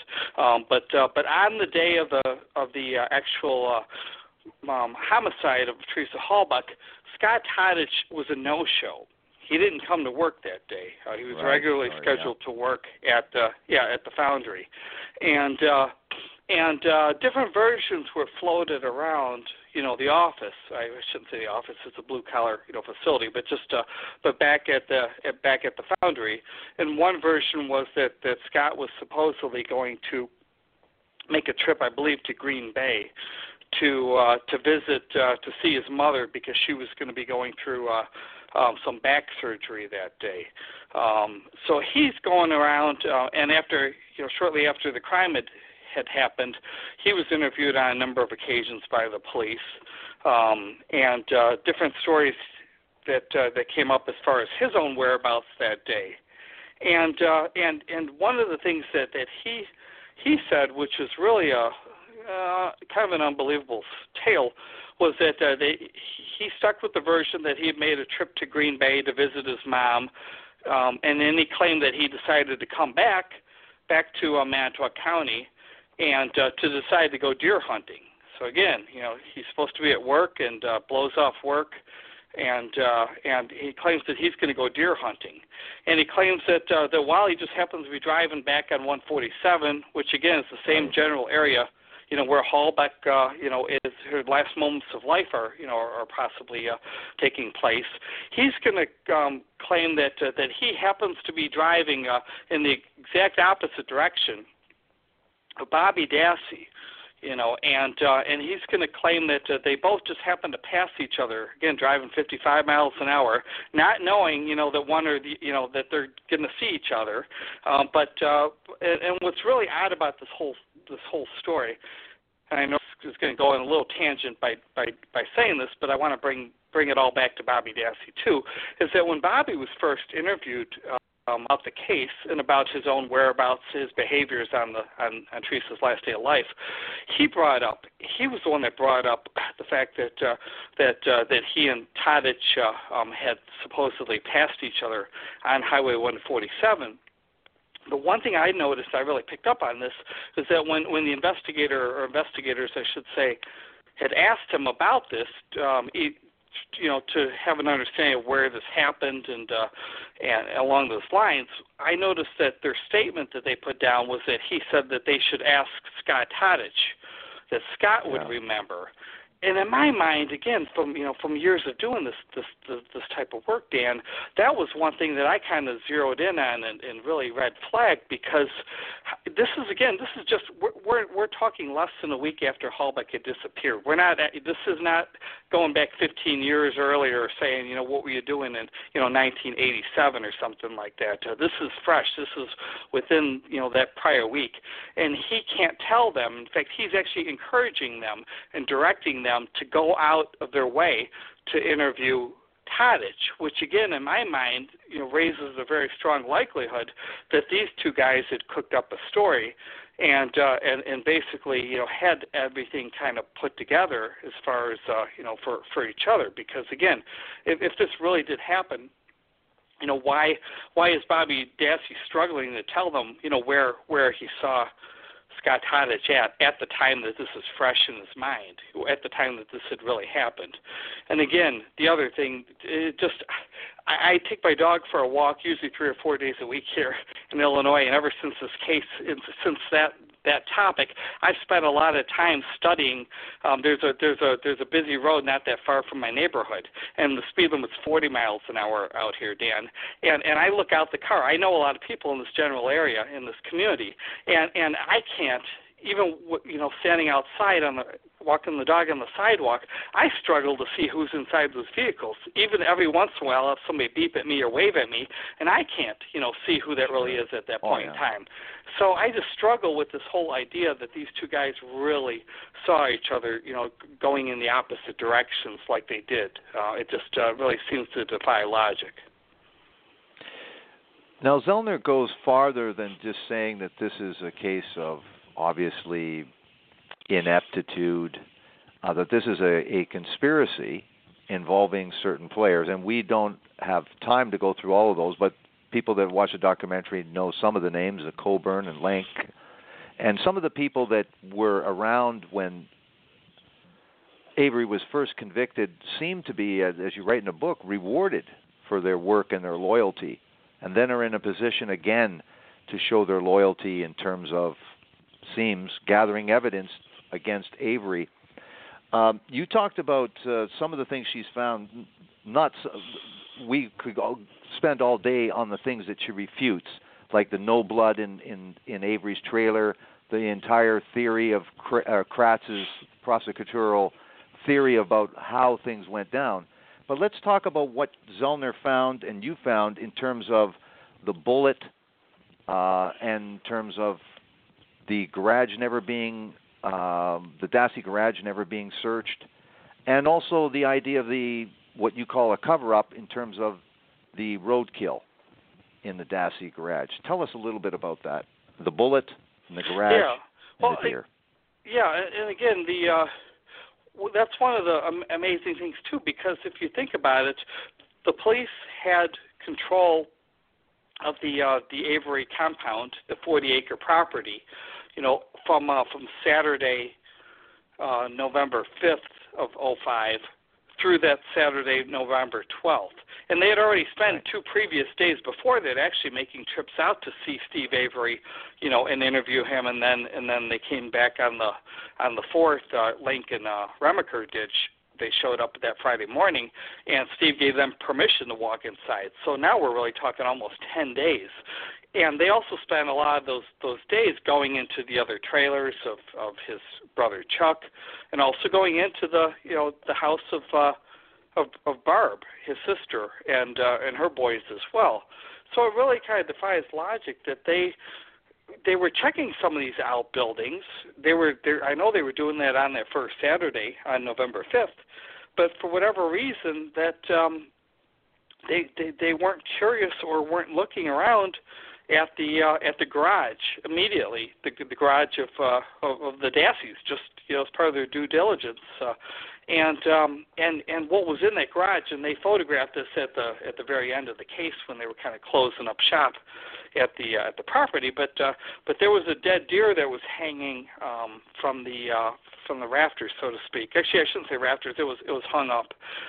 But on the day of the actual homicide of Teresa Halbach, Scott Tadych was a no-show. He didn't come to work that day. He was regularly scheduled to work at the foundry, and different versions were floated around. The office. I shouldn't say the office. It's a blue-collar, facility, but just back at the foundry. And one version was that Scott was supposedly going to make a trip, I believe, to Green Bay to visit to see his mother, because she was going to be going through some back surgery that day. So he's going around, and after shortly after the crime had happened, he was interviewed on a number of occasions by the police, and different stories that came up as far as his own whereabouts that day, and one of the things that he said, which is really a kind of an unbelievable tale was that he stuck with the version that he had made a trip to Green Bay to visit his mom, and then he claimed that he decided to come back to Manitowoc County and to decide to go deer hunting. So again, you know, he's supposed to be at work and blows off work, and he claims that he's going to go deer hunting. And he claims that while he just happens to be driving back on 147, which again is the same general area, you know, where Halbach, is her last moments of life are possibly taking place. He's going to claim that he happens to be driving in the exact opposite direction of Bobby Dassey, you know, and he's going to claim that they both just happen to pass each other, again, driving 55 miles an hour, not knowing, you know, that one or the, you know, that they're going to see each other. But what's really odd about this whole story, and I know it's going to go on a little tangent by saying this, but I want to bring it all back to Bobby Dassey too, is that when Bobby was first interviewed about the case and about his own whereabouts, his behaviors on Teresa's last day of life, he was the one that brought up the fact that he and Tadych had supposedly passed each other on Highway 147. The one thing I noticed, I really picked up on this, is that when the investigators, I should say, had asked him about this, to have an understanding of where this happened and along those lines, I noticed that their statement that they put down was that he said that they should ask Scott Tadych, that Scott would remember. And in my mind, again, from years of doing this type of work, Dan, that was one thing that I kind of zeroed in on and really red flagged, because this is just we're talking less than a week after Halbach had disappeared. This is not going back 15 years earlier saying, you know, what were you doing in 1987 or something like that. This is fresh. This is within that prior week, and he can't tell them. In fact, he's actually encouraging them and directing them to go out of their way to interview Tadych, which again, in my mind, raises a very strong likelihood that these two guys had cooked up a story and basically, had everything kind of put together as far as for each other. Because again, if this really did happen, why is Bobby Dassey struggling to tell them, where he saw Scott Tadych at the time that this is fresh in his mind, at the time that this had really happened? And again, the other thing, I take my dog for a walk usually 3 or 4 days a week here in Illinois, and ever since this case, since that topic, I've spent a lot of time studying. There's a busy road not that far from my neighborhood, and the speed limit's 40 miles an hour out here, Dan. And I look out the car. I know a lot of people in this general area, in this community, and I can't, even standing outside walking the dog on the sidewalk, I struggle to see who's inside those vehicles. Even every once in a while, I'll have somebody beep at me or wave at me, and I can't, see who that really is at that point in time. So I just struggle with this whole idea that these two guys really saw each other, going in the opposite directions like they did. It just really seems to defy logic. Now, Zellner goes farther than just saying that this is a case of obviously ineptitude, that this is a conspiracy involving certain players, and we don't have time to go through all of those, but people that watch the documentary know some of the names, the Colborn and Lank, and some of the people that were around when Avery was first convicted seem to be, as you write in the book, rewarded for their work and their loyalty, and then are in a position again to show their loyalty in terms of, seems, gathering evidence against Avery. You talked about some of the things she's found. We could spend all day on the things that she refutes, like the no blood in Avery's trailer, the entire theory of Kratz's prosecutorial theory about how things went down. But let's talk about what Zellner found and you found in terms of the bullet and in terms of the garage never being, the Dassey garage never being searched, and also the idea of what you call a cover-up in terms of the roadkill in the Dassey garage. Tell us a little bit about that, the bullet in the garage. Yeah, well, Yeah, and again, that's one of the amazing things, too, because if you think about it, the police had control of the Avery compound, the 40-acre property, you know, from Saturday, November 5th of 2005 through that Saturday, November 12th. And they had already spent 2 previous days before that actually making trips out to see Steve Avery, you know, and interview him, and then they came back on the 4th. Lincoln Remaker did. They showed up that Friday morning, and Steve gave them permission to walk inside. So now we're really talking almost 10 days. And they also spent a lot of those days going into the other trailers of his brother Chuck, and also going into the house of Barb, his sister, and her boys as well. So it really kind of defies logic that they were checking some of these outbuildings. I know they were doing that on that first Saturday on November 5th, but for whatever reason that they weren't curious or weren't looking around at the garage immediately, the garage of the Dasseys, just, you know, as part of their due diligence, and what was in that garage. And they photographed this at the very end of the case when they were kind of closing up shop at the property. But there was a dead deer that was hanging from the rafters, so to speak. Actually, I shouldn't say rafters. It was hung up,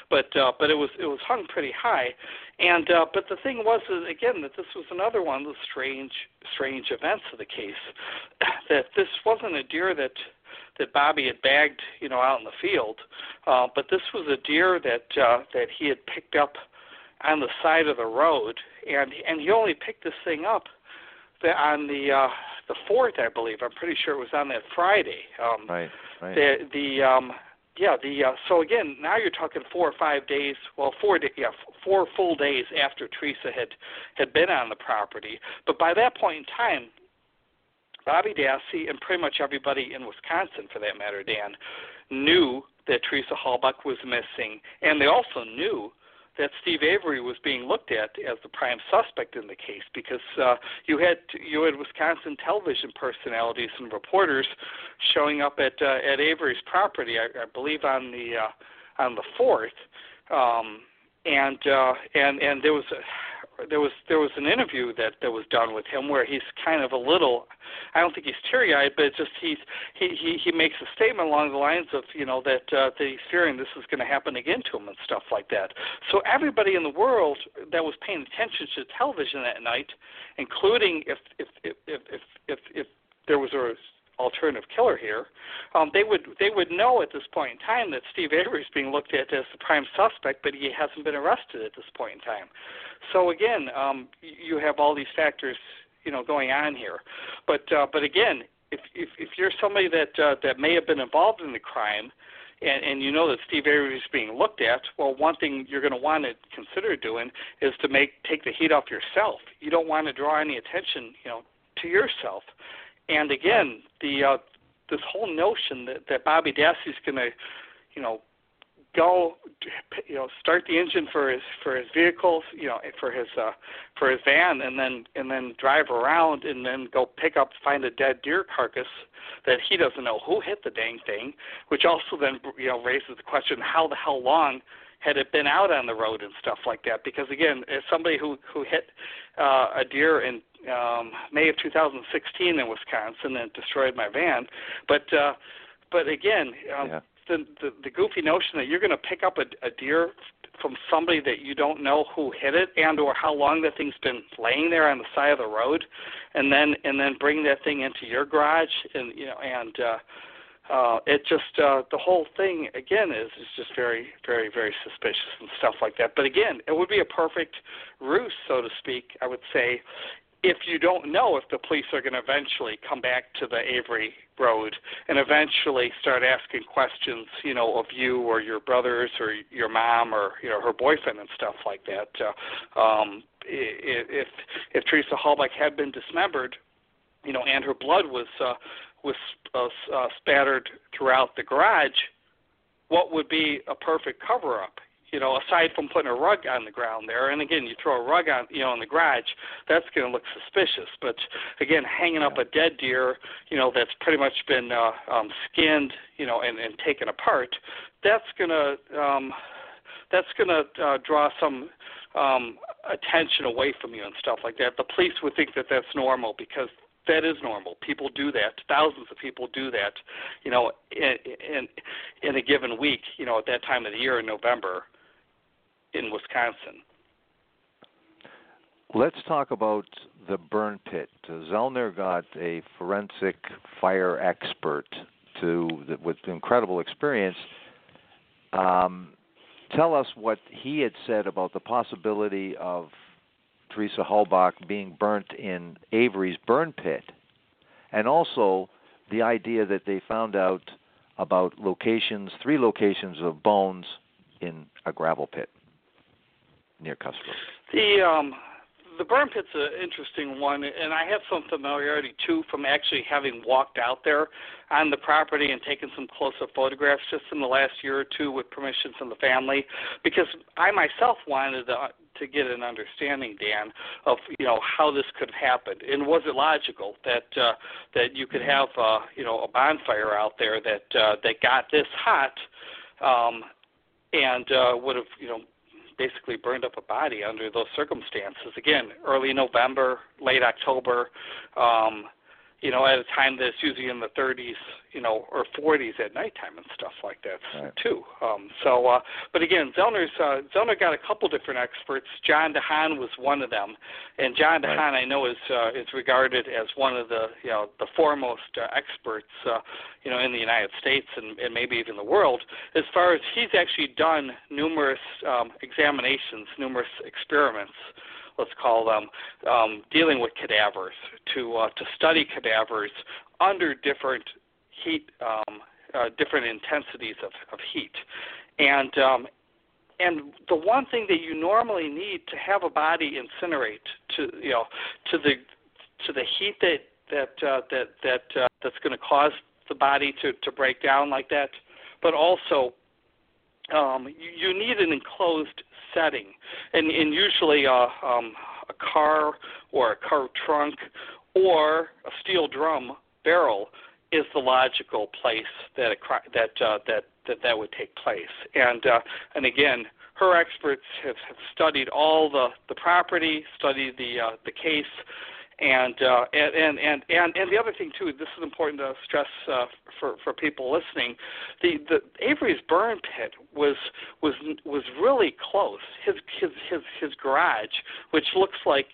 but it was hung pretty high. And but the thing was, again, that this was another one of the strange events of the case. That this wasn't a deer that Bobby had bagged, you know, out in the field, but this was a deer that he had picked up on the side of the road, and he only picked this thing up on the 4th, I believe. I'm pretty sure it was on that Friday. Right. So again, now you're talking 4 or 5 days. Well, 4 full days after Teresa had been on the property, but by that point in time, Bobby Dassey and pretty much everybody in Wisconsin, for that matter, Dan, knew that Teresa Halbach was missing, and they also knew that Steve Avery was being looked at as the prime suspect in the case, because you had Wisconsin television personalities and reporters showing up at Avery's property, I believe on the 4th, and there was There was an interview that was done with him where he's kind of a little, I don't think he's teary-eyed, but it's just he makes a statement along the lines of, you know, that he's fearing this is going to happen again to him and stuff like that. So everybody in the world that was paying attention to television that night, including if there was an alternative killer here, they would know at this point in time that Steve Avery is being looked at as the prime suspect, but he hasn't been arrested at this point in time. So again, you have all these factors, you know, going on here. But again, if you're somebody that may have been involved in the crime, and you know that Steve Avery is being looked at, well, one thing you're going to want to consider doing is to take the heat off yourself. You don't want to draw any attention, you know, to yourself. And again, this whole notion that Bobby Dassey is going to, you know, go, you know, start the engine for his vehicles, you know, for his van, and then drive around and then go find a dead deer carcass that he doesn't know who hit the dang thing, which also then, you know, raises the question, how the hell long had it been out on the road and stuff like that? Because again, as somebody who hit a deer in May of 2016 in Wisconsin and destroyed my van, but again, yeah. The goofy notion that you're going to pick up a deer from somebody that you don't know who hit it and or how long that thing's been laying there on the side of the road, and then bring that thing into your garage, and you know, it just the whole thing again is just very, very, very suspicious and stuff like that. But again, it would be a perfect ruse, so to speak, I would say, if you don't know if the police are going to eventually come back to the Avery Road and eventually start asking questions, you know, of you or your brothers or your mom or, you know, her boyfriend and stuff like that. If Teresa Halbach had been dismembered, you know, and her blood was spattered throughout the garage, what would be a perfect cover-up? you know, aside from putting a rug on the ground there, and again, you throw a rug on, you know, in the garage, that's going to look suspicious. But again, hanging up a dead deer, you know, that's pretty much been skinned, you know, and taken apart, that's going to draw some attention away from you and stuff like that. The police would think that that's normal, because that is normal. People do that. Thousands of people do that, you know, in a given week, you know, at that time of the year in November in Wisconsin. Let's talk about the burn pit. Zellner got a forensic fire expert with incredible experience. Tell us what he had said about the possibility of Teresa Halbach being burnt in Avery's burn pit, and also the idea that they found out about three locations of bones in a gravel pit near Kuss Road. The burn pit's an interesting one, and I have some familiarity, too, from actually having walked out there on the property and taken some close-up photographs just in the last year or two with permission from the family, because I myself wanted to get an understanding, Dan, of, you know, how this could have happened. And was it logical that you could have, you know, a bonfire out there that got this hot and would have, you know, basically burned up a body under those circumstances? Again, early November, late October, you know, at a time that's usually in the 30s, you know, or 40s at nighttime and stuff like that, right, too. But again, Zellner got a couple different experts. John DeHaan was one of them, and John DeHaan, right, I know is regarded as one of the, you know, the foremost experts, you know, in the United States and maybe even the world, as far as he's actually done numerous examinations, numerous experiments, let's call them, dealing with cadavers, to study cadavers under different heat, different intensities of heat. And the one thing that you normally need to have a body incinerate to the heat that's going to cause the body to break down like that, but also you need an enclosed setting, and usually a car or a car trunk or a steel drum barrel is the logical place that would take place. And again, her experts have studied all the property, studied the case. And the other thing, too, this is important to stress for people listening, the Avery's burn pit was really close. His garage, which looks like,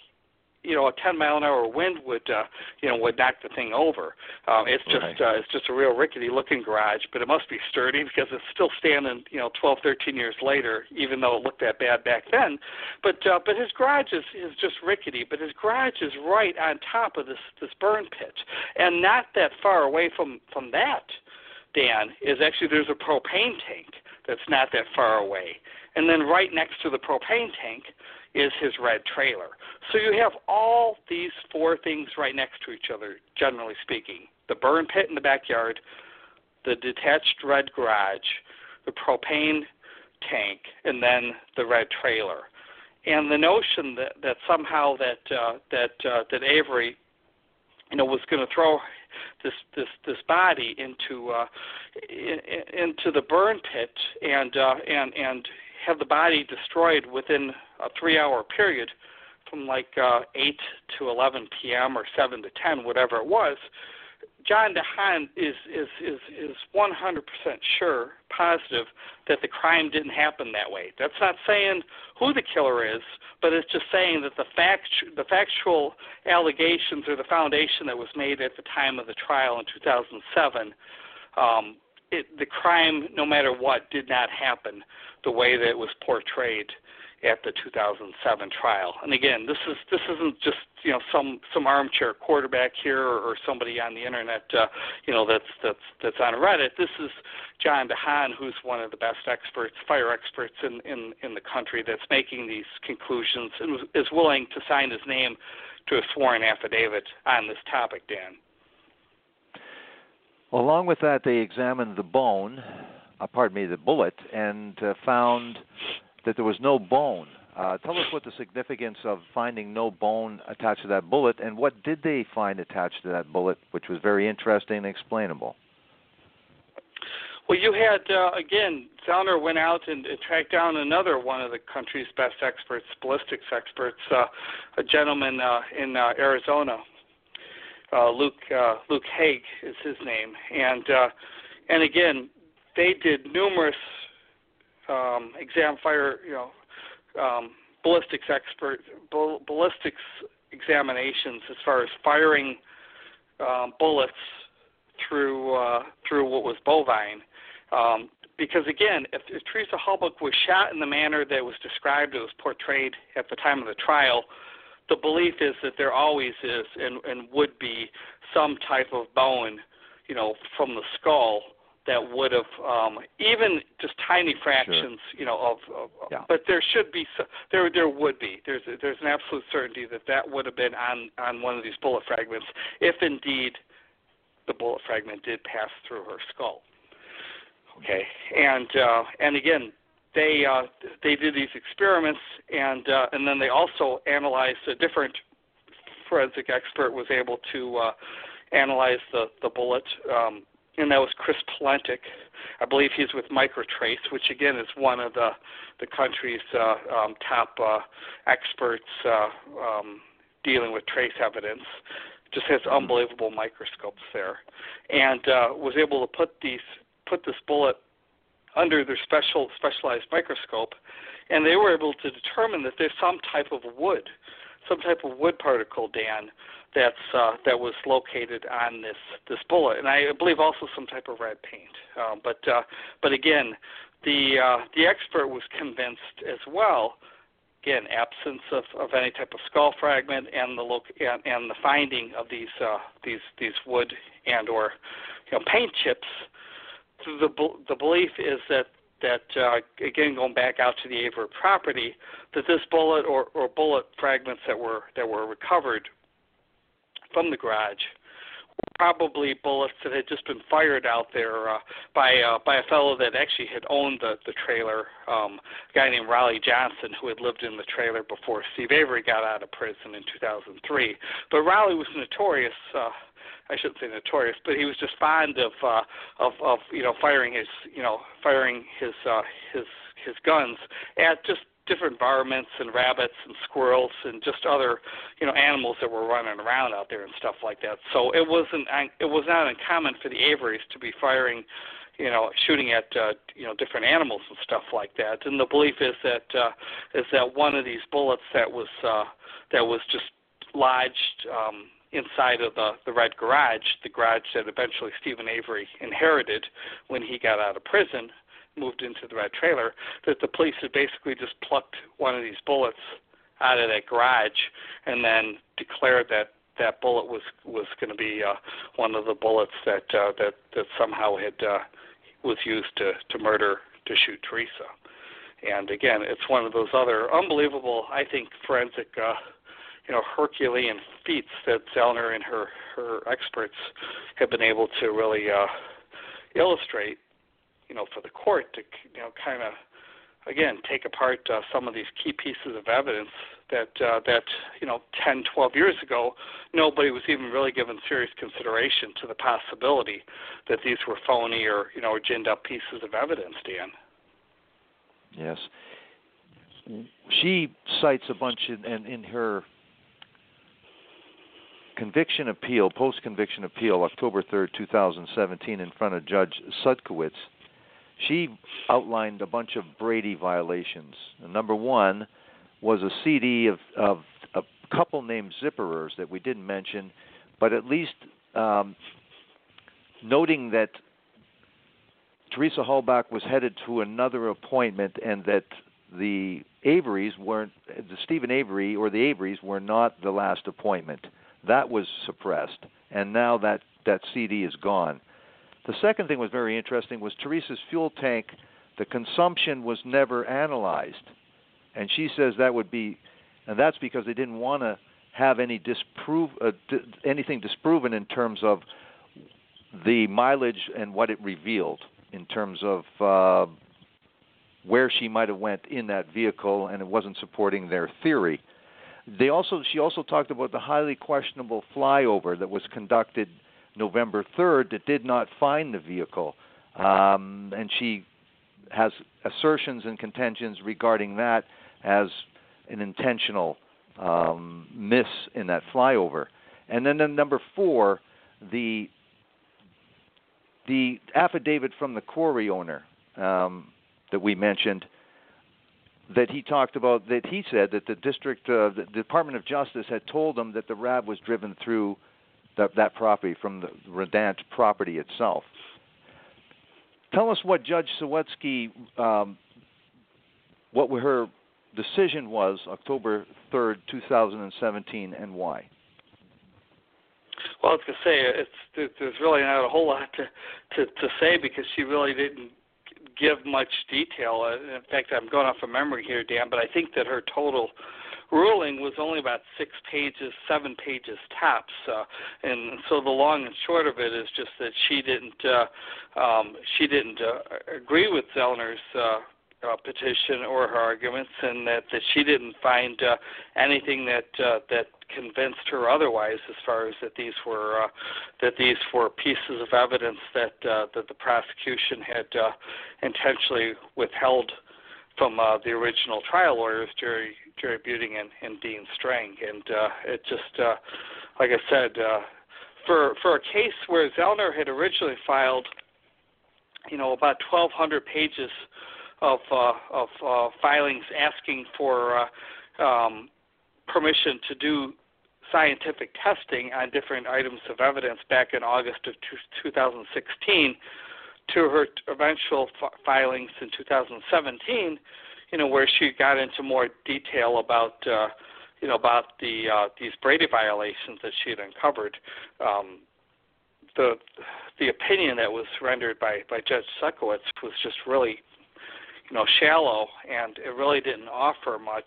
you know, a 10-mile-an-hour wind would knock the thing over. It's just a real rickety-looking garage, but it must be sturdy because it's still standing, you know, 12, 13 years later, even though it looked that bad back then. But his garage is just rickety, but his garage is right on top of this burn pit, and not that far away from that, Dan, is actually there's a propane tank that's not that far away, and then right next to the propane tank is his red trailer. So you have all these four things right next to each other, generally speaking. The burn pit in the backyard, the detached red garage, the propane tank, and then the red trailer. And the notion that somehow that Avery, you know, was going to throw this body into the burn pit and have the body destroyed within a 3-hour period from 8 to 11 p.m. or 7 to 10, whatever it was, John DeHaan is 100% sure, positive, that the crime didn't happen that way. That's not saying who the killer is, but it's just saying that the factual allegations or the foundation that was made at the time of the trial in 2007, the crime, no matter what, did not happen the way that it was portrayed at the 2007 trial. And again, this isn't just, you know, some armchair quarterback here or somebody on the internet, you know, that's on Reddit. This is John DeHaan, who's one of the best experts, fire experts in the country, that's making these conclusions and is willing to sign his name to a sworn affidavit on this topic, Dan. Along with that, they examined the bullet, and found that there was no bone. Tell us what the significance of finding no bone attached to that bullet, and what did they find attached to that bullet, which was very interesting and explainable. Well, you had, again, Zellner went out and tracked down another one of the country's best experts, ballistics experts, a gentleman in Arizona. Luke Haig is his name. And again, they did numerous ballistics examinations as far as firing bullets through what was bovine, because again, if Teresa Halbach was shot in the manner that was described, it was portrayed at the time of the trial, the belief is that there always is and would be some type of bone, from the skull that would have even just tiny fractions, sure. But there should be some, there would be. There's an absolute certainty that would have been on one of these bullet fragments, if indeed the bullet fragment did pass through her skull. Okay, and again, they did these experiments, and then they also analyzed a different forensic expert was able to analyze the bullet, and that was Chris Palenik. I believe he's with Microtrace, which again is one of the country's top experts dealing with trace evidence. Just has unbelievable microscopes there, and was able to put this bullet under their specialized microscope, and they were able to determine that there's some type of wood particle, Dan, that was located on this bullet, and I believe also some type of red paint. But again, the expert was convinced as well. Again, absence of any type of skull fragment, and the finding of these wood and or paint chips. The belief is that again, going back out to the Avery property, that this bullet or bullet fragments that were recovered from the garage were probably bullets that had just been fired out there by a fellow that actually had owned the trailer, a guy named Raleigh Johnson, who had lived in the trailer before Steve Avery got out of prison in 2003. But Raleigh was notorious. I shouldn't say notorious, but he was just fond of firing his guns at just different varmints and rabbits and squirrels and just other animals that were running around out there and stuff like that. So it was not uncommon for the Averys to be firing, shooting at different animals and stuff like that. And the belief is that one of these bullets that was just lodged inside of the red garage, the garage that eventually Steven Avery inherited when he got out of prison, moved into the red trailer, that the police had basically just plucked one of these bullets out of that garage and then declared that bullet was going to be one of the bullets that somehow was used to shoot Teresa. And again, it's one of those other unbelievable, I think, forensic Herculean feats that Zellner and her experts have been able to really illustrate, for the court to, kind of, again, take apart some of these key pieces of evidence that 10, 12 years ago, nobody was even really given serious consideration to the possibility that these were phony or ginned up pieces of evidence, Dan. Yes. She cites a bunch in her post-conviction appeal, October 3rd, 2017, in front of Judge Sutkiewicz. She outlined a bunch of Brady violations. And number one was a CD of a couple named Zipperers that we didn't mention, but at least noting that Teresa Halbach was headed to another appointment and that the Averys were not the last appointment. That was suppressed, and now that CD is gone. The second thing was very interesting was Teresa's fuel tank. The consumption was never analyzed, and she says that's because they didn't want to have any anything disproven in terms of the mileage and what it revealed in terms of where she might have went in that vehicle, and it wasn't supporting their theory. She also talked about the highly questionable flyover that was conducted November 3rd that did not find the vehicle, and she has assertions and contentions regarding that as an intentional miss in that flyover. And then number four, the affidavit from the quarry owner that we mentioned, that he talked about, that he said that the Department of Justice had told him that the RAV was driven through that property, from the Radandt property itself. Tell us what Judge Sutkiewicz, what her decision was October 3rd, 2017, and why. Well, I was going to say, there's really not a whole lot to say, because she really didn't give much detail. In fact, I'm going off of memory here, Dan, but I think that her total ruling was only about 6 pages, 7 pages tops, and so the long and short of it is just that she didn't agree with Zellner's petition or her arguments, and that she didn't find anything that convinced her otherwise, as far as that these were pieces of evidence that the prosecution had intentionally withheld from the original trial lawyers, Jerry Buting and Dean Strang. And it just, like I said, for a case where Zellner had originally filed, about 1,200 pages of filings asking for permission to do scientific testing on different items of evidence back in August of 2016, to her eventual filings in 2017, where she got into more detail about these Brady violations that she had uncovered. The opinion that was rendered by Judge Sutkiewicz was just really, shallow, and it really didn't offer much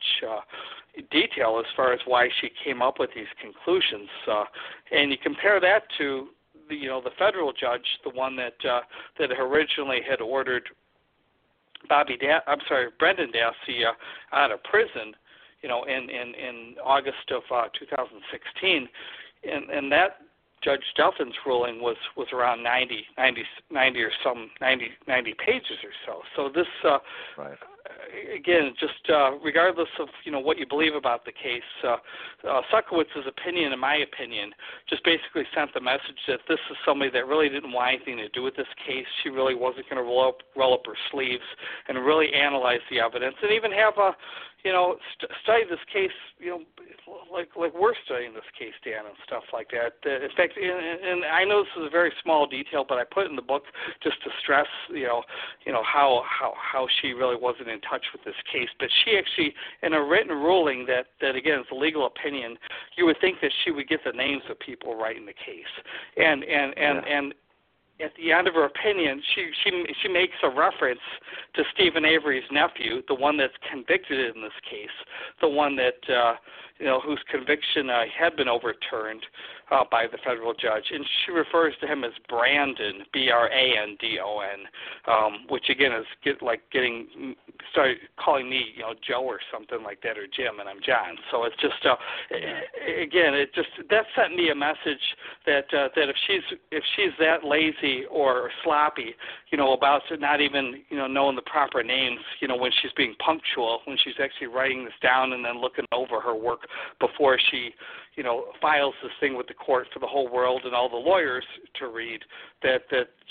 detail as far as why she came up with these conclusions. And you compare that to the federal judge, the one that originally had ordered Brendan Dassey out of prison, in August of 2016, and that Judge Duffin's ruling was around 90 or some 90 pages or so. So this, right. Again, just regardless of what you believe about the case, Sutkiewicz's opinion, in my opinion, just basically sent the message that this is somebody that really didn't want anything to do with this case. She really wasn't going to roll up her sleeves and really analyze the evidence, and even have a study this case, like we're studying this case, Dan, and stuff like that. In fact, and I know this is a very small detail, but I put it in the book just to stress, how she really wasn't in touch with this case. But she actually, in a written ruling that again is a legal opinion, you would think that she would get the names of people right in the case, and at the end of her opinion, she makes a reference to Steven Avery's nephew, the one that's convicted in this case, the one that whose conviction had been overturned by the federal judge, and she refers to him as Brandon, Brandon, which again is started calling me Joe or something like that, or Jim, and I'm John. So it's just again, it just, that sent me a message that if she's that lazy or sloppy, about not even, knowing the proper names, when she's being punctual, when she's actually writing this down and then looking over her work before she, files this thing with the court for the whole world and all the lawyers to read, that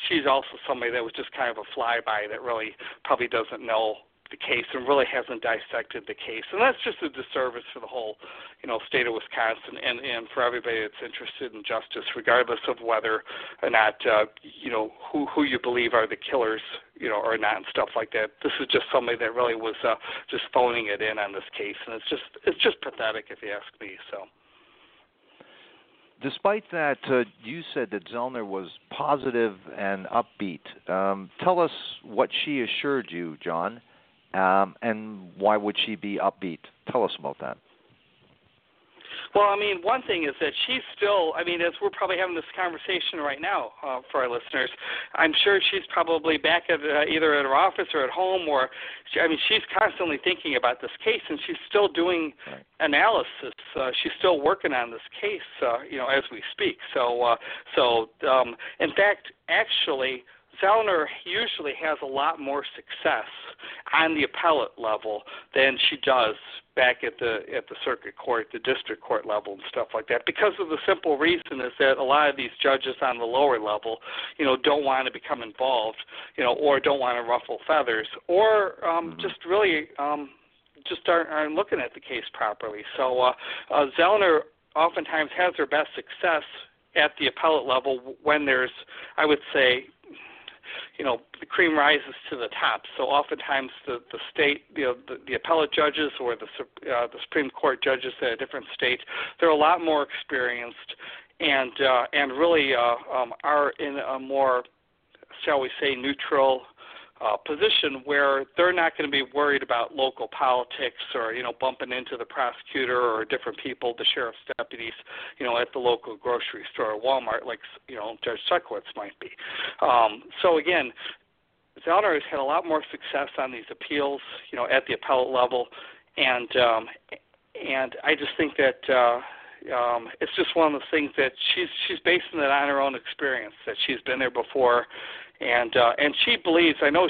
she's also somebody that was just kind of a flyby that really probably doesn't know the case and really hasn't dissected the case. And that's just a disservice for the whole, state of Wisconsin and for everybody that's interested in justice, regardless of whether or not, who you believe are the killers, or not, and stuff like that. This is just somebody that really was just phoning it in on this case. And it's just pathetic, if you ask me. So, despite that, you said that Zellner was positive and upbeat. Tell us what she assured you, John. And why would she be upbeat? Tell us about that. Well, I mean, one thing is that she's still, I mean, as we're probably having this conversation right now for our listeners, I'm sure she's probably back at either at her office or at home, or, I mean, she's constantly thinking about this case, and she's still doing analysis. She's still working on this case, you know, as we speak. So, in fact, actually, Zellner usually has a lot more success on the appellate level than she does back at the circuit court, the district court level and stuff like that, because of the simple reason is that a lot of these judges on the lower level, you know, don't want to become involved, you know, or don't want to ruffle feathers, or just really just aren't looking at the case properly. So Zellner oftentimes has her best success at the appellate level when there's, I would say, you know, the cream rises to the top. So oftentimes the state, you know, the appellate judges or the Supreme Court judges at a different state, they're a lot more experienced and really are in a more, shall we say, neutral position where they're not going to be worried about local politics or, you know, bumping into the prosecutor or different people, the sheriff's deputies, you know, at the local grocery store or Walmart, like, you know, Judge Sutkiewicz might be. So again, Zellner has had a lot more success on these appeals, you know, at the appellate level, and I just think that it's just one of the things that she's basing it on her own experience, that she's been there before. And she believes, I know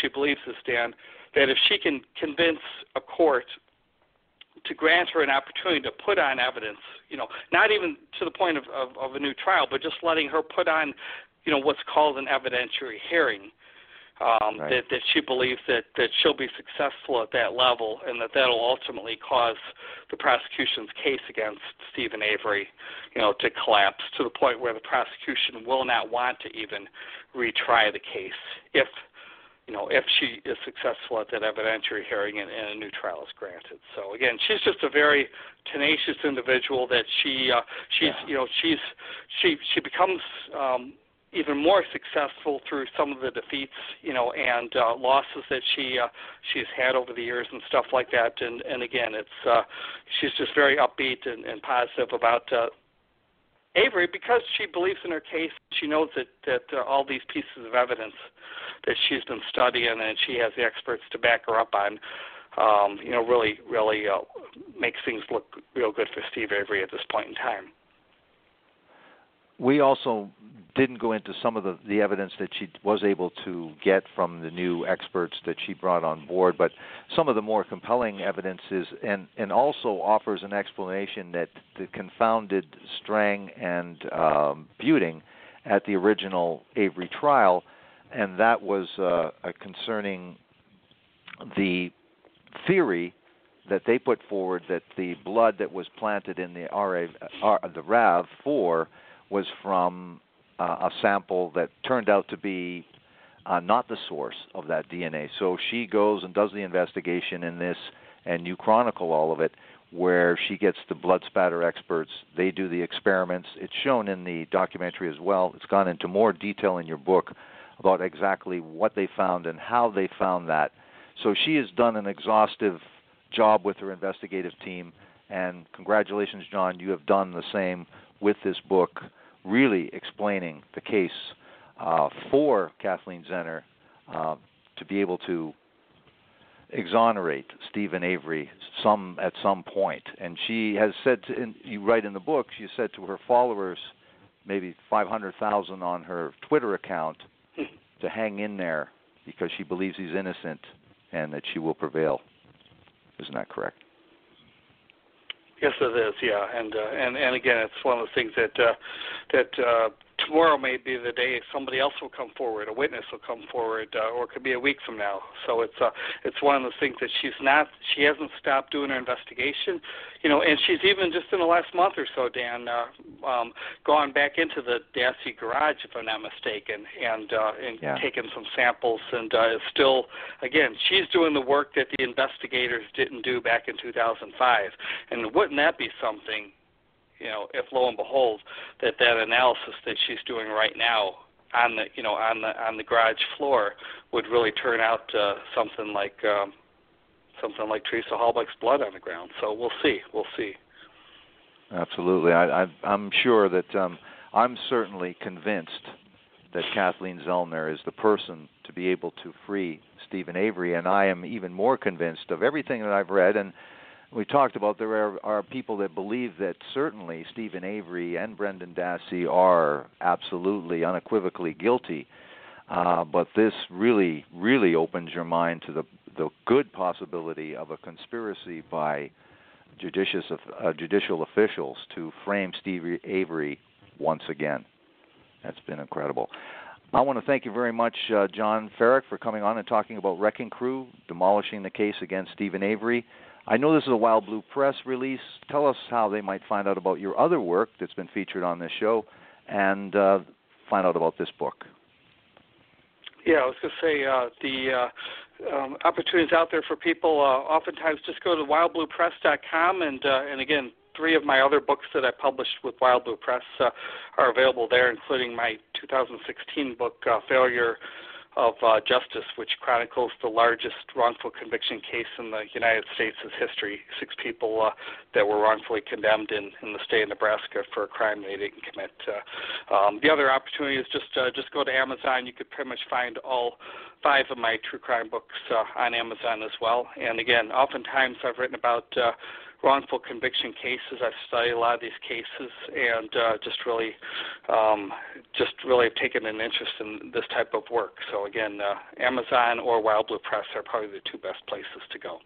she believes this, Dan, that if she can convince a court to grant her an opportunity to put on evidence, you know, not even to the point of a new trial, but just letting her put on, you know, what's called an evidentiary hearing, that she believes that she'll be successful at that level, and that'll ultimately cause the prosecution's case against Steven Avery, you know, to collapse to the point where the prosecution will not want to even retry the case if, you know, if she is successful at that evidentiary hearing and a new trial is granted. So again, she's just a very tenacious individual that she becomes even more successful through some of the defeats, you know, and losses that she's had over the years and stuff like that. And again, it's she's just very upbeat and positive about Avery because she believes in her case. She knows that all these pieces of evidence that she's been studying and she has the experts to back her up on, you know, really makes things look real good for Steve Avery at this point in time. We also didn't go into some of the evidence that she was able to get from the new experts that she brought on board, but some of the more compelling evidence is, and also offers an explanation that confounded Strang and Buting at the original Avery trial, and that was concerning the theory that they put forward that the blood that was planted in the RAV4 was from a sample that turned out to be not the source of that DNA. So she goes and does the investigation in this, and you chronicle all of it, where she gets the blood spatter experts. They do the experiments. It's shown in the documentary as well. It's gone into more detail in your book about exactly what they found and how they found that. So she has done an exhaustive job with her investigative team, and congratulations, John, you have done the same with this book, really explaining the case for Kathleen Zellner to be able to exonerate Steven Avery at some point. And she has said, you write in the book, she said to her followers, maybe 500,000 on her Twitter account, to hang in there because she believes he's innocent and that she will prevail. Isn't that correct? Yes, it is. Yeah, and again, it's one of the things that tomorrow may be the day somebody else will come forward, a witness will come forward, or it could be a week from now. So it's one of the things that she hasn't stopped doing her investigation, you know, and she's even just in the last month or so, Dan, gone back into the Dassey garage, if I'm not mistaken, and taken some samples, and is still, again, she's doing the work that the investigators didn't do back in 2005, and wouldn't that be something? You know, if lo and behold, that analysis that she's doing right now on the garage floor would really turn out something like Teresa Halbach's blood on the ground. So we'll see. Absolutely. I'm sure that I'm certainly convinced that Kathleen Zellner is the person to be able to free Steven Avery, and I am even more convinced of everything that I've read. And we talked about there are people that believe that certainly Steven Avery and Brendan Dassey are absolutely, unequivocally guilty. But this really, really opens your mind to the good possibility of a conspiracy by judicial officials to frame Steve Avery once again. That's been incredible. I want to thank you very much, John Ferak, for coming on and talking about Wrecking Crew, demolishing the case against Steven Avery. I know this is a Wild Blue Press release. Tell us how they might find out about your other work that's been featured on this show and find out about this book. Yeah, I was going to say the opportunities out there for people. Oftentimes, just go to wildbluepress.com, and again, 3 of my other books that I published with Wild Blue Press are available there, including my 2016 book, Failure of Justice, which chronicles the largest wrongful conviction case in the United States' history. 6 people that were wrongfully condemned in the state of Nebraska for a crime they didn't commit. The other opportunity is just go to Amazon. You could pretty much find all 5 of my true crime books on Amazon as well. And again, oftentimes I've written about wrongful conviction cases. I've studied a lot of these cases and just really have taken an interest in this type of work. So again, Amazon or Wild Blue Press are probably the 2 best places to go.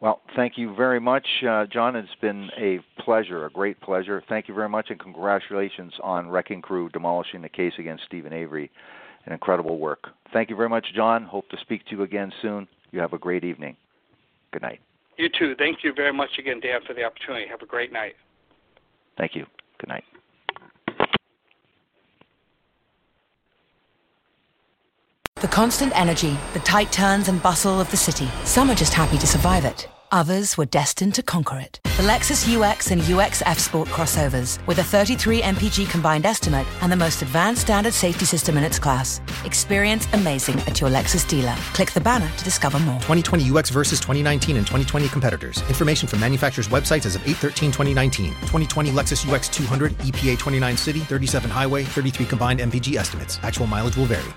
Well, thank you very much, John. It's been a pleasure, a great pleasure. Thank you very much, and congratulations on Wrecking Crew, demolishing the case against Steven Avery. An incredible work. Thank you very much, John. Hope to speak to you again soon. You have a great evening. Good night. You too. Thank you very much again, Dan, for the opportunity. Have a great night. Thank you. Good night. The constant energy, the tight turns and bustle of the city. Some are just happy to survive it. Others were destined to conquer it. The Lexus UX and UX-F Sport crossovers, with a 33 mpg combined estimate and the most advanced standard safety system in its class. Experience amazing at your Lexus dealer. Click the banner to discover more. 2020 UX versus 2019 and 2020 competitors. Information from manufacturer's websites as of 8/13/2019. 2020 Lexus UX 200, EPA 29 city, 37 highway, 33 combined mpg estimates. Actual mileage will vary.